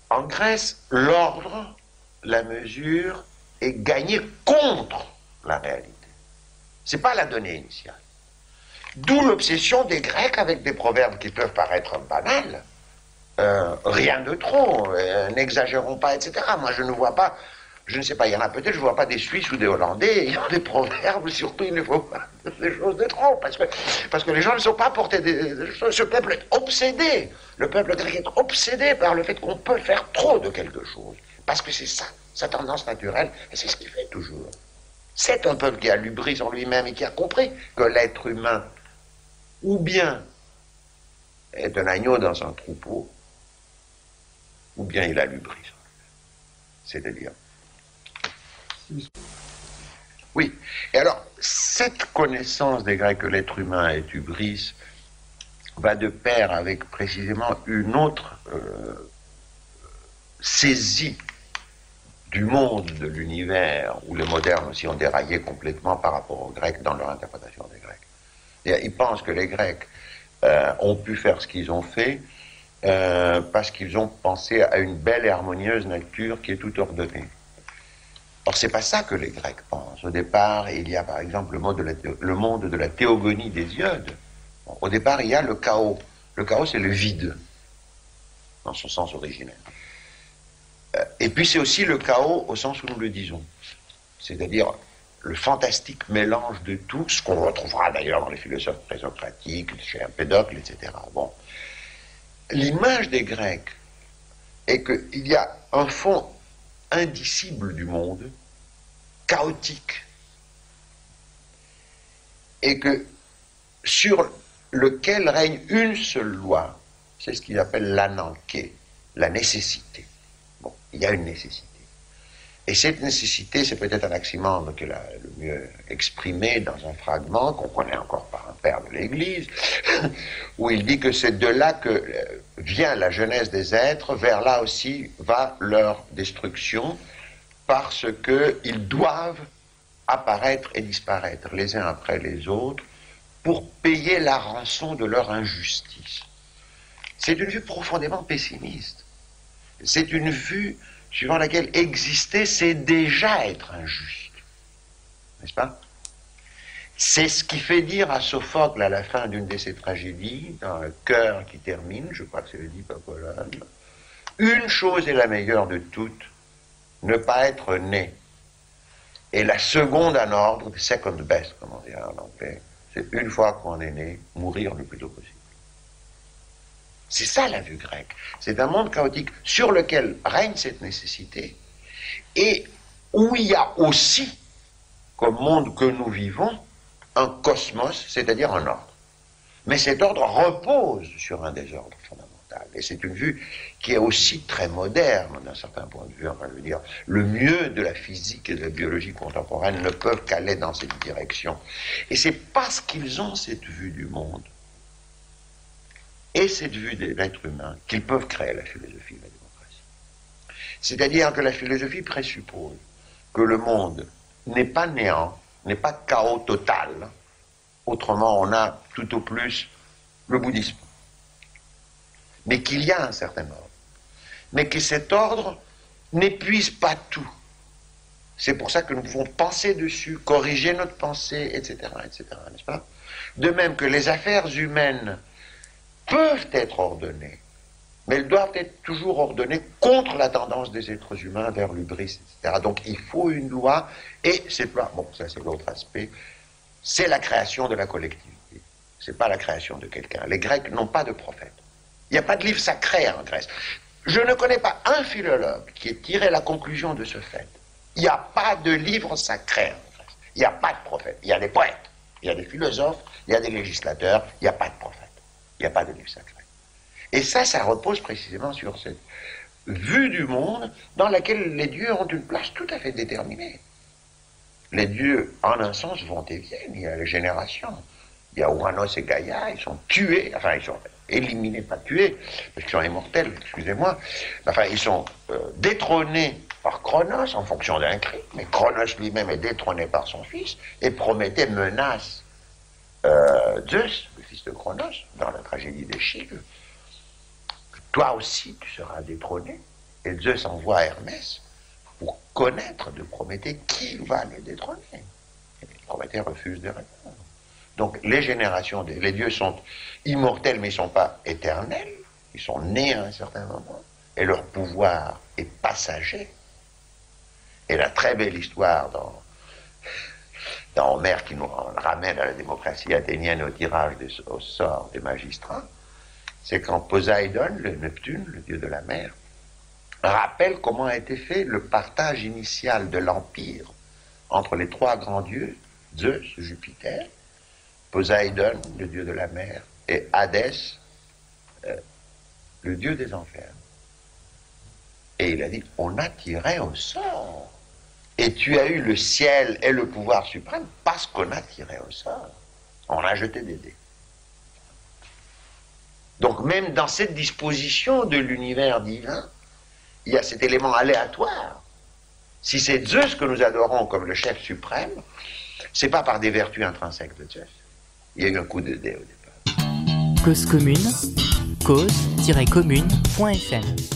en Grèce, l'ordre, la mesure est gagnée contre la réalité. C'est pas la donnée initiale. D'où l'obsession des Grecs avec des proverbes qui peuvent paraître banals, euh, rien de trop, euh, n'exagérons pas, et cetera. Moi, je ne vois pas, je ne sais pas, il y en a peut-être, je ne vois pas des Suisses ou des Hollandais ayant des proverbes, surtout il ne faut pas des choses de trop, parce que, parce que les gens ne sont pas portés, des, ce peuple est obsédé, le peuple grec est obsédé par le fait qu'on peut faire trop de quelque chose, parce que c'est ça, sa tendance naturelle, et c'est ce qu'il fait toujours. C'est un peuple qui a l'hubris en lui-même et qui a compris que l'être humain, ou bien est un agneau dans un troupeau, ou bien il a l'hubris en lui-même. C'est-à-dire... Oui. Et alors, cette connaissance des Grecs que l'être humain est hubris va de pair avec précisément une autre euh, saisie du monde, de l'univers, où les modernes aussi ont déraillé complètement par rapport aux Grecs dans leur interprétation des Grecs. Ils pensent que les Grecs euh, ont pu faire ce qu'ils ont fait euh, parce qu'ils ont pensé à une belle et harmonieuse nature qui est toute ordonnée. Or, c'est pas ça que les Grecs pensent. Au départ, il y a par exemple le monde de la, le monde de la théogonie d'Hésiode. Bon, au départ, il y a le chaos. Le chaos, c'est le vide, dans son sens originel. Et puis c'est aussi le chaos au sens où nous le disons, c'est-à-dire le fantastique mélange de tout, ce qu'on retrouvera d'ailleurs dans les philosophes présocratiques, chez Empédocle, et cetera. Bon. L'image des Grecs est qu'il y a un fond indicible du monde, chaotique, et que sur lequel règne une seule loi, c'est ce qu'ils appellent l'ananké, la nécessité. Il y a une nécessité. Et cette nécessité, c'est peut-être Anaximandre qui l'a le mieux exprimé dans un fragment qu'on connaît encore par un père de l'Église, où il dit que c'est de là que vient la jeunesse des êtres, vers là aussi va leur destruction, parce qu'ils doivent apparaître et disparaître les uns après les autres pour payer la rançon de leur injustice. C'est une vue profondément pessimiste. C'est une vue suivant laquelle exister, c'est déjà être injuste, n'est-ce pas? C'est ce qui fait dire à Sophocle, à la fin d'une de ses tragédies, dans le cœur qui termine, je crois que c'est l'Œdipe à Colonne, une chose est la meilleure de toutes, ne pas être né. Et la seconde en ordre, second best, comme on dirait en anglais, c'est une fois qu'on est né, mourir le plus tôt possible. C'est ça la vue grecque. C'est un monde chaotique sur lequel règne cette nécessité et où il y a aussi, comme monde que nous vivons, un cosmos, c'est-à-dire un ordre. Mais cet ordre repose sur un désordre fondamental. occidentale. Et c'est une vue qui est aussi très moderne d'un certain point de vue. Enfin, je veux dire, le mieux de la physique et de la biologie contemporaine ne peuvent qu'aller dans cette direction. Et c'est parce qu'ils ont cette vue du monde et cette vue de l'être humain qu'ils peuvent créer la philosophie et la démocratie. C'est-à-dire que la philosophie présuppose que le monde n'est pas néant, n'est pas chaos total. Autrement, on a tout au plus le bouddhisme. Mais qu'il y a un certain ordre. Mais que cet ordre n'épuise pas tout. C'est pour ça que nous pouvons penser dessus, corriger notre pensée, et cetera, et cetera, n'est-ce pas? De même que les affaires humaines peuvent être ordonnées, mais elles doivent être toujours ordonnées contre la tendance des êtres humains vers l'hubris, et cetera. Donc il faut une loi, et cette loi, bon, ça c'est l'autre aspect, c'est la création de la collectivité. C'est pas la création de quelqu'un. Les Grecs n'ont pas de prophète. Il n'y a pas de livre sacré en Grèce. Je ne connais pas un philologue qui ait tiré la conclusion de ce fait. Il n'y a pas de livre sacré en Grèce. Il n'y a pas de prophète. Il y a des poètes, il y a des philosophes, il y a des législateurs, il n'y a pas de prophète. Il n'y a pas de livre sacré. Et ça, ça repose précisément sur cette vue du monde dans laquelle les dieux ont une place tout à fait déterminée. Les dieux, en un sens, vont et viennent. Il y a les générations. Il y a Uranos et Gaïa, ils sont tués, enfin, ils sont éliminés, pas tués, parce qu'ils sont immortels, excusez-moi. Enfin, ils sont euh, détrônés par Cronos en fonction d'un crime. Mais Cronos lui-même est détrôné par son fils, et Prométhée menace euh, Zeus, le fils de Cronos, dans la tragédie d'Échille. Toi aussi, tu seras détrôné. Et Zeus envoie Hermès pour connaître de Prométhée qui va le détrôner. Et Prométhée refuse de répondre. Donc les générations, des, les dieux sont immortels mais ils ne sont pas éternels, ils sont nés à un certain moment, et leur pouvoir est passager. Et la très belle histoire dans, dans Homère qui nous ramène à la démocratie athénienne au tirage des, au sort des magistrats, c'est quand Poséidon, le Neptune, le dieu de la mer, rappelle comment a été fait le partage initial de l'empire entre les trois grands dieux, Zeus, Jupiter, Poséidon, le dieu de la mer, et Hadès, euh, le dieu des enfers. Et il a dit, on a tiré au sort. Et tu as eu le ciel et le pouvoir suprême parce qu'on a tiré au sort. On a jeté des dés. Donc même dans cette disposition de l'univers divin, il y a cet élément aléatoire. Si c'est Zeus que nous adorons comme le chef suprême, c'est pas par des vertus intrinsèques de Zeus. Il y a eu un coup de dé au départ. Cause commune, cause tiret commune point f m